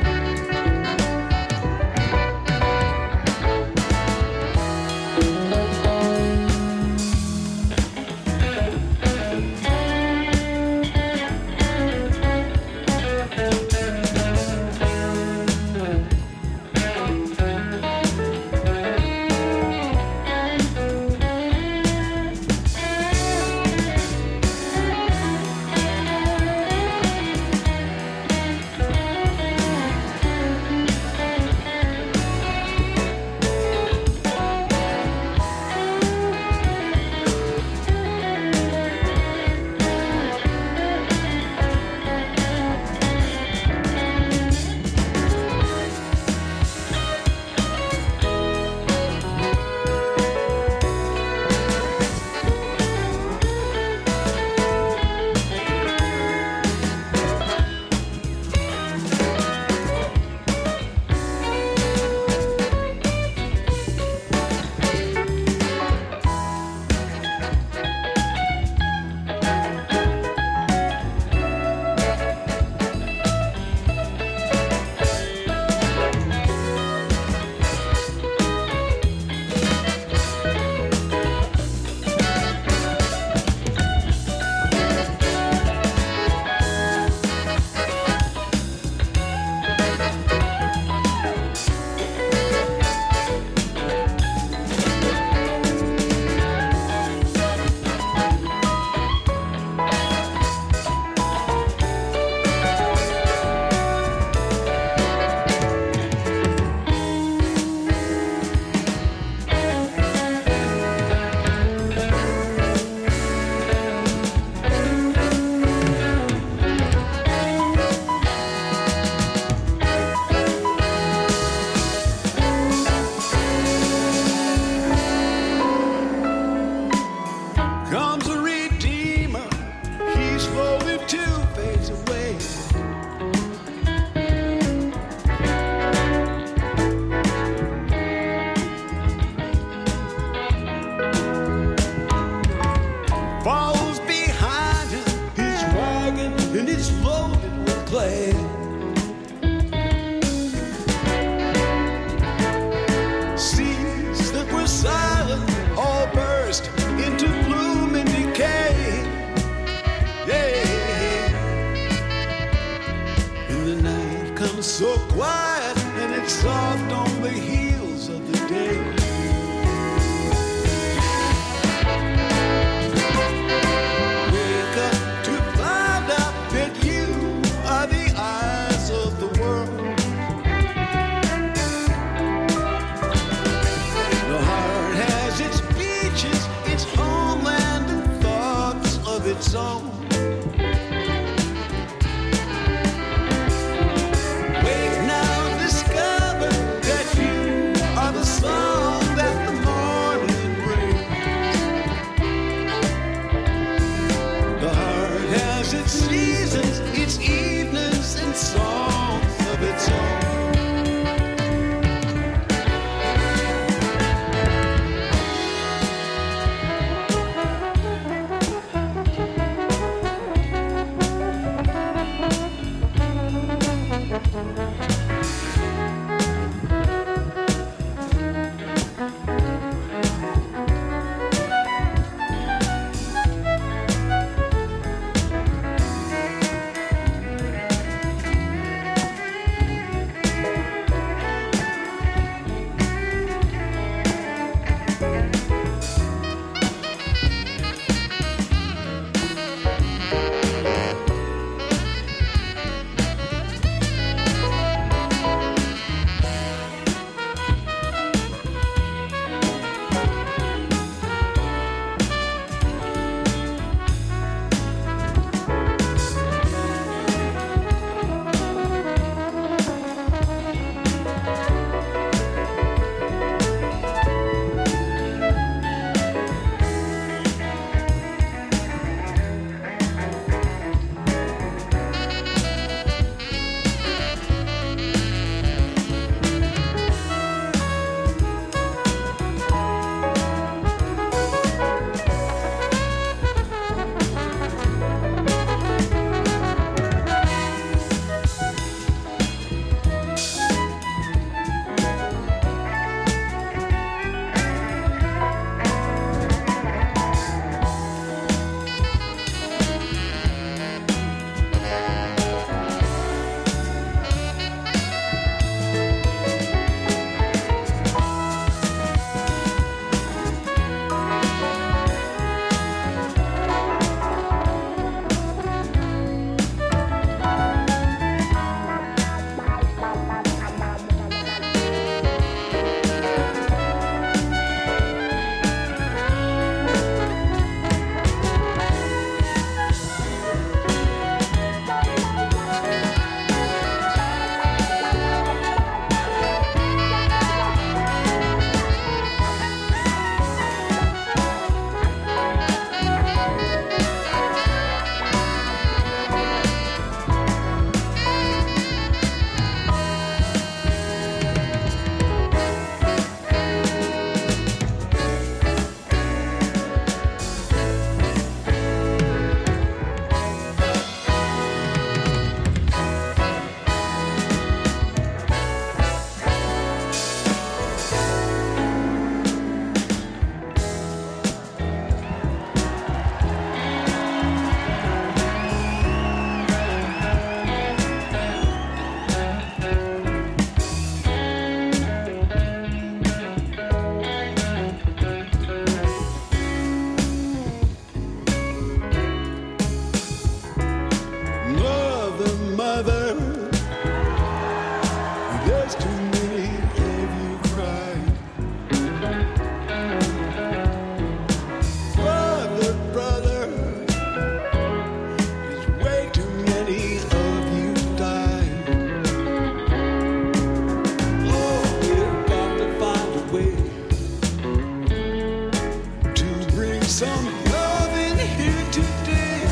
some love in here today.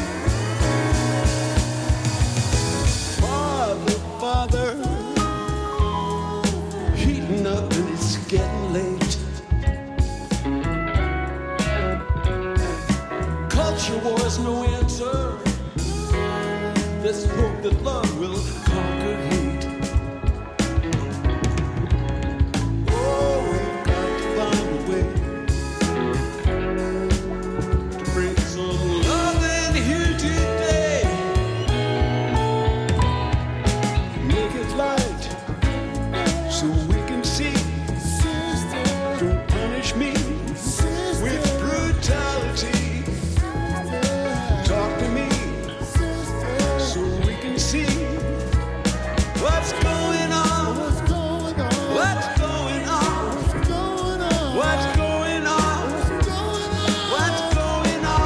Father, Father, heating up and it's getting late. Culture war's no answer. There's hope that love will conquer hate. Oh, we've got to find a way to bring some love in here today. Make it light so we can see. Don't punish me with brutality. What's going on? What's going on? What's going on? What's going on? What's going on? What's going on?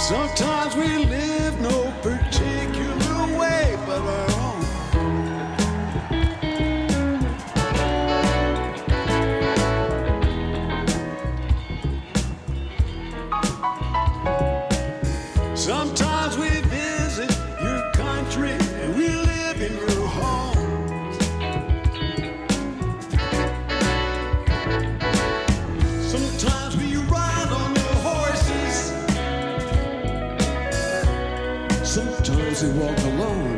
Sometimes we live no particular way but our own. Sometimes we visit your country and we live in your home. Sometimes we ride on your horses. Sometimes we walk alone.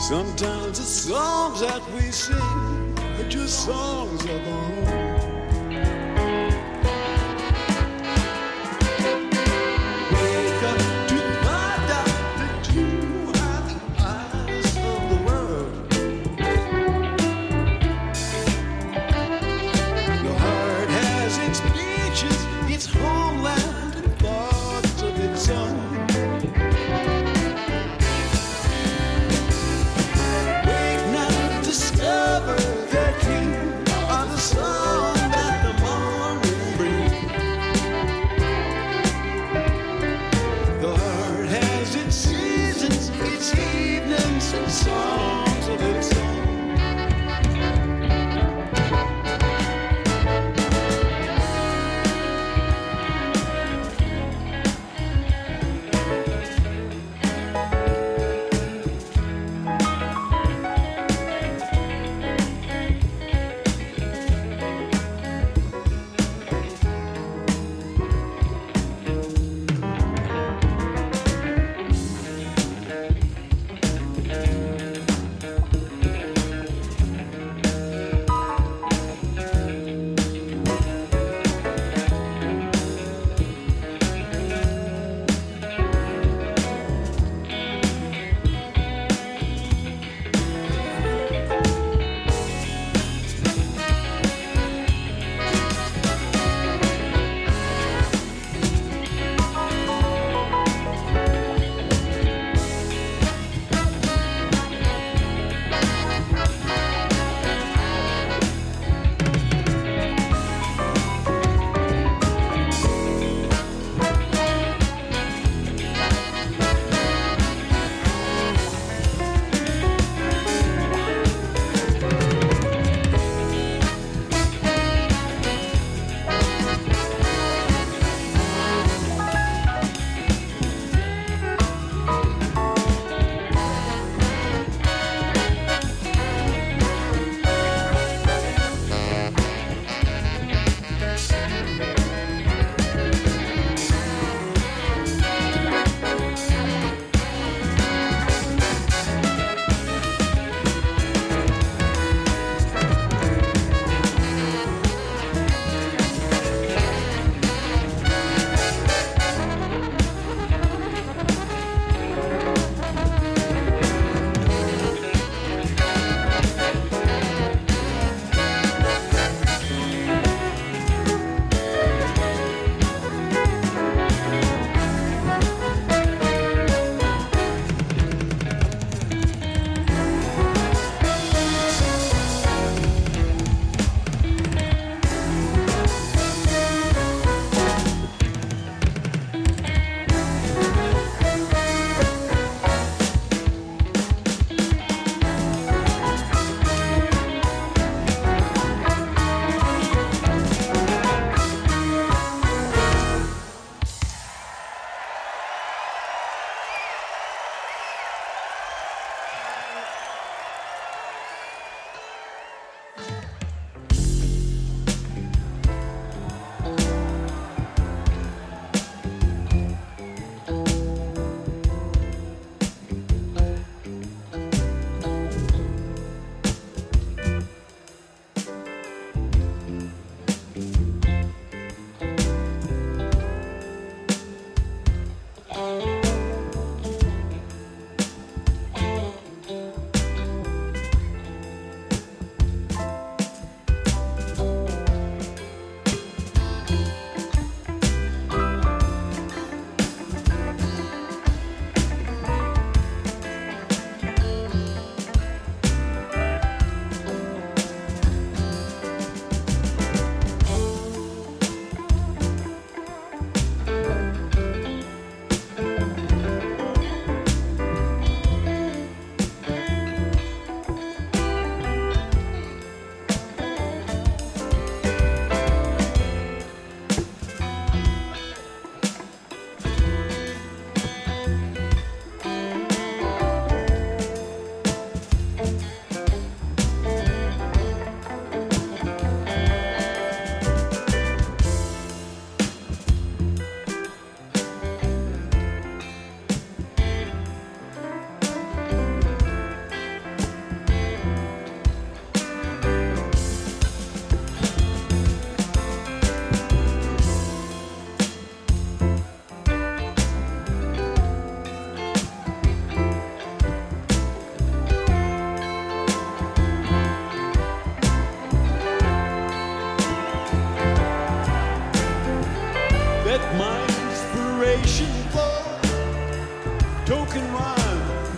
Sometimes the songs that we sing are just songs of our own. Wake now, discover that you are the sun.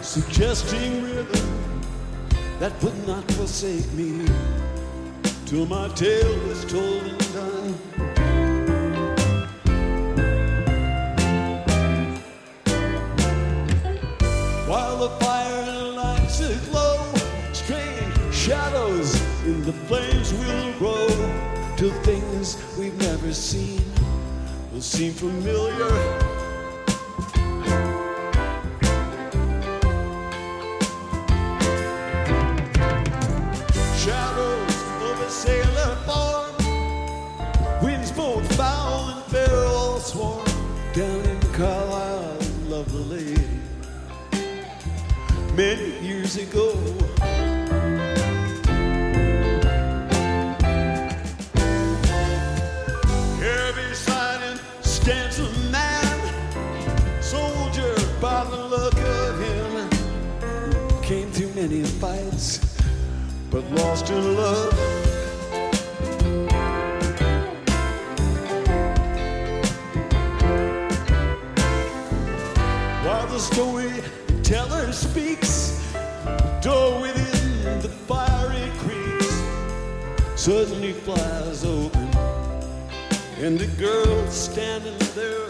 suggesting rhythm that would not forsake me till my tale was told and done. While the fire and lights aglow, strange shadows in the flames will grow till things we've never seen will seem familiar. Shadows of a sailor form, winds both foul and fair all swarm down in Carlisle, lovely lady, many years ago. Stands a man, soldier by the look of him, who came through many fights, but lost in love. While the storyteller speaks, the door within the fiery creaks suddenly flies open, and the girl standing there.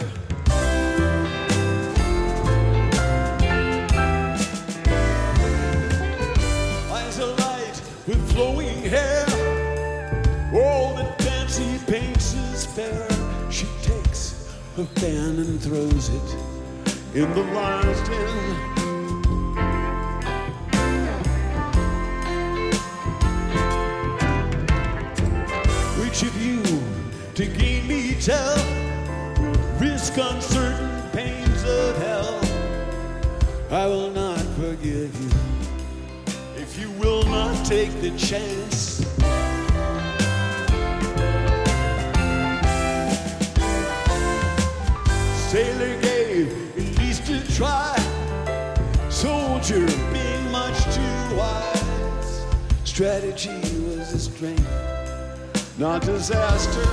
Eyes alight with flowing hair, all that fancy paints is fair. She takes her fan and throws it in the lion's den. To gain me tell, risk uncertain pains of hell. I will not forgive you if you will not take the chance. Sailor gave at least a try, soldier being much too wise. Strategy was a strength, not disaster.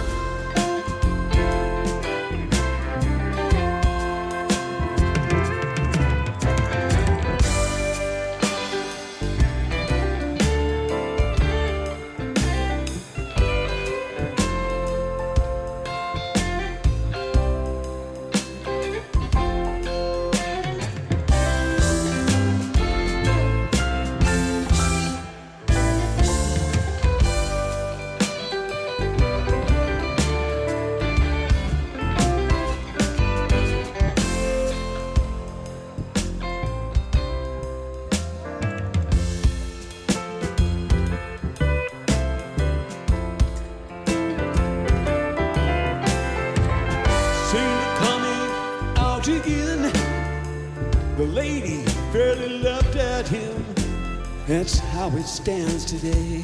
That's how it stands today.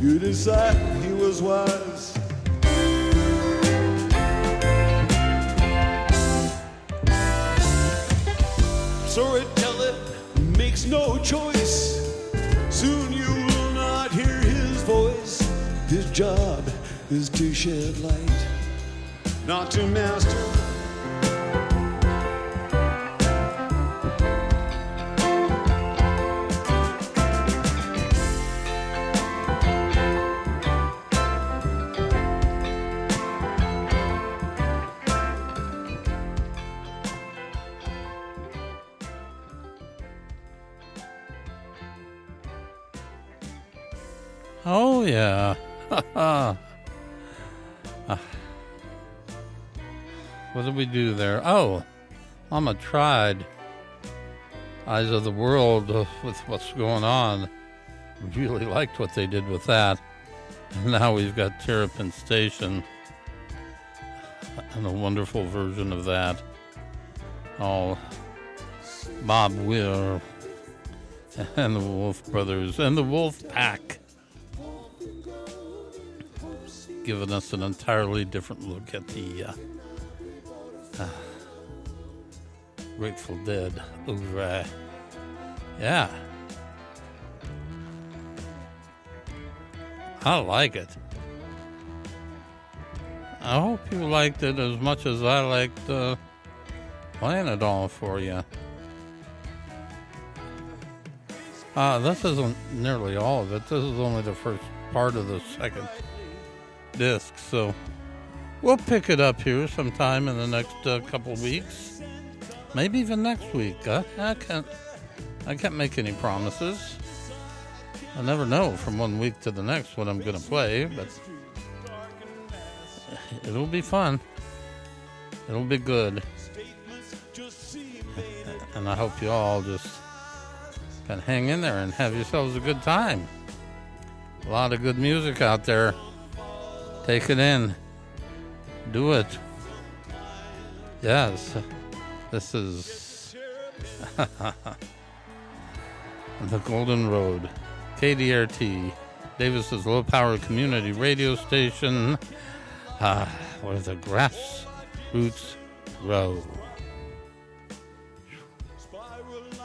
You decide he was wise. Storyteller makes no choice. Soon you will not hear his voice. His job is to shed light, not to master. Oh, yeah. uh, what did we do there? Oh, Mama tried Eyes of the World with what's going on. Really liked what they did with that. And now we've got Terrapin Station and a wonderful version of that. All Bob Weir and the Wolf Brothers and the Wolf Pack, giving us an entirely different look at the uh, uh, Grateful Dead over, uh, yeah. I like it. I hope you liked it as much as I liked uh, playing it all for you. Uh, this isn't nearly all of it. This is only the first part of the second disc, so we'll pick it up here sometime in the next uh, couple weeks, maybe even next week. I, I can't, I can't make any promises. I never know from one week to the next what I'm going to play, but it'll be fun. It'll be good. And I hope you all just can hang in there and have yourselves a good time. A lot of good music out there. Take it in. Do it. Yes. This is The Golden Road. K D R T, Davis's Low Power Community Radio Station, uh, where the grassroots grow.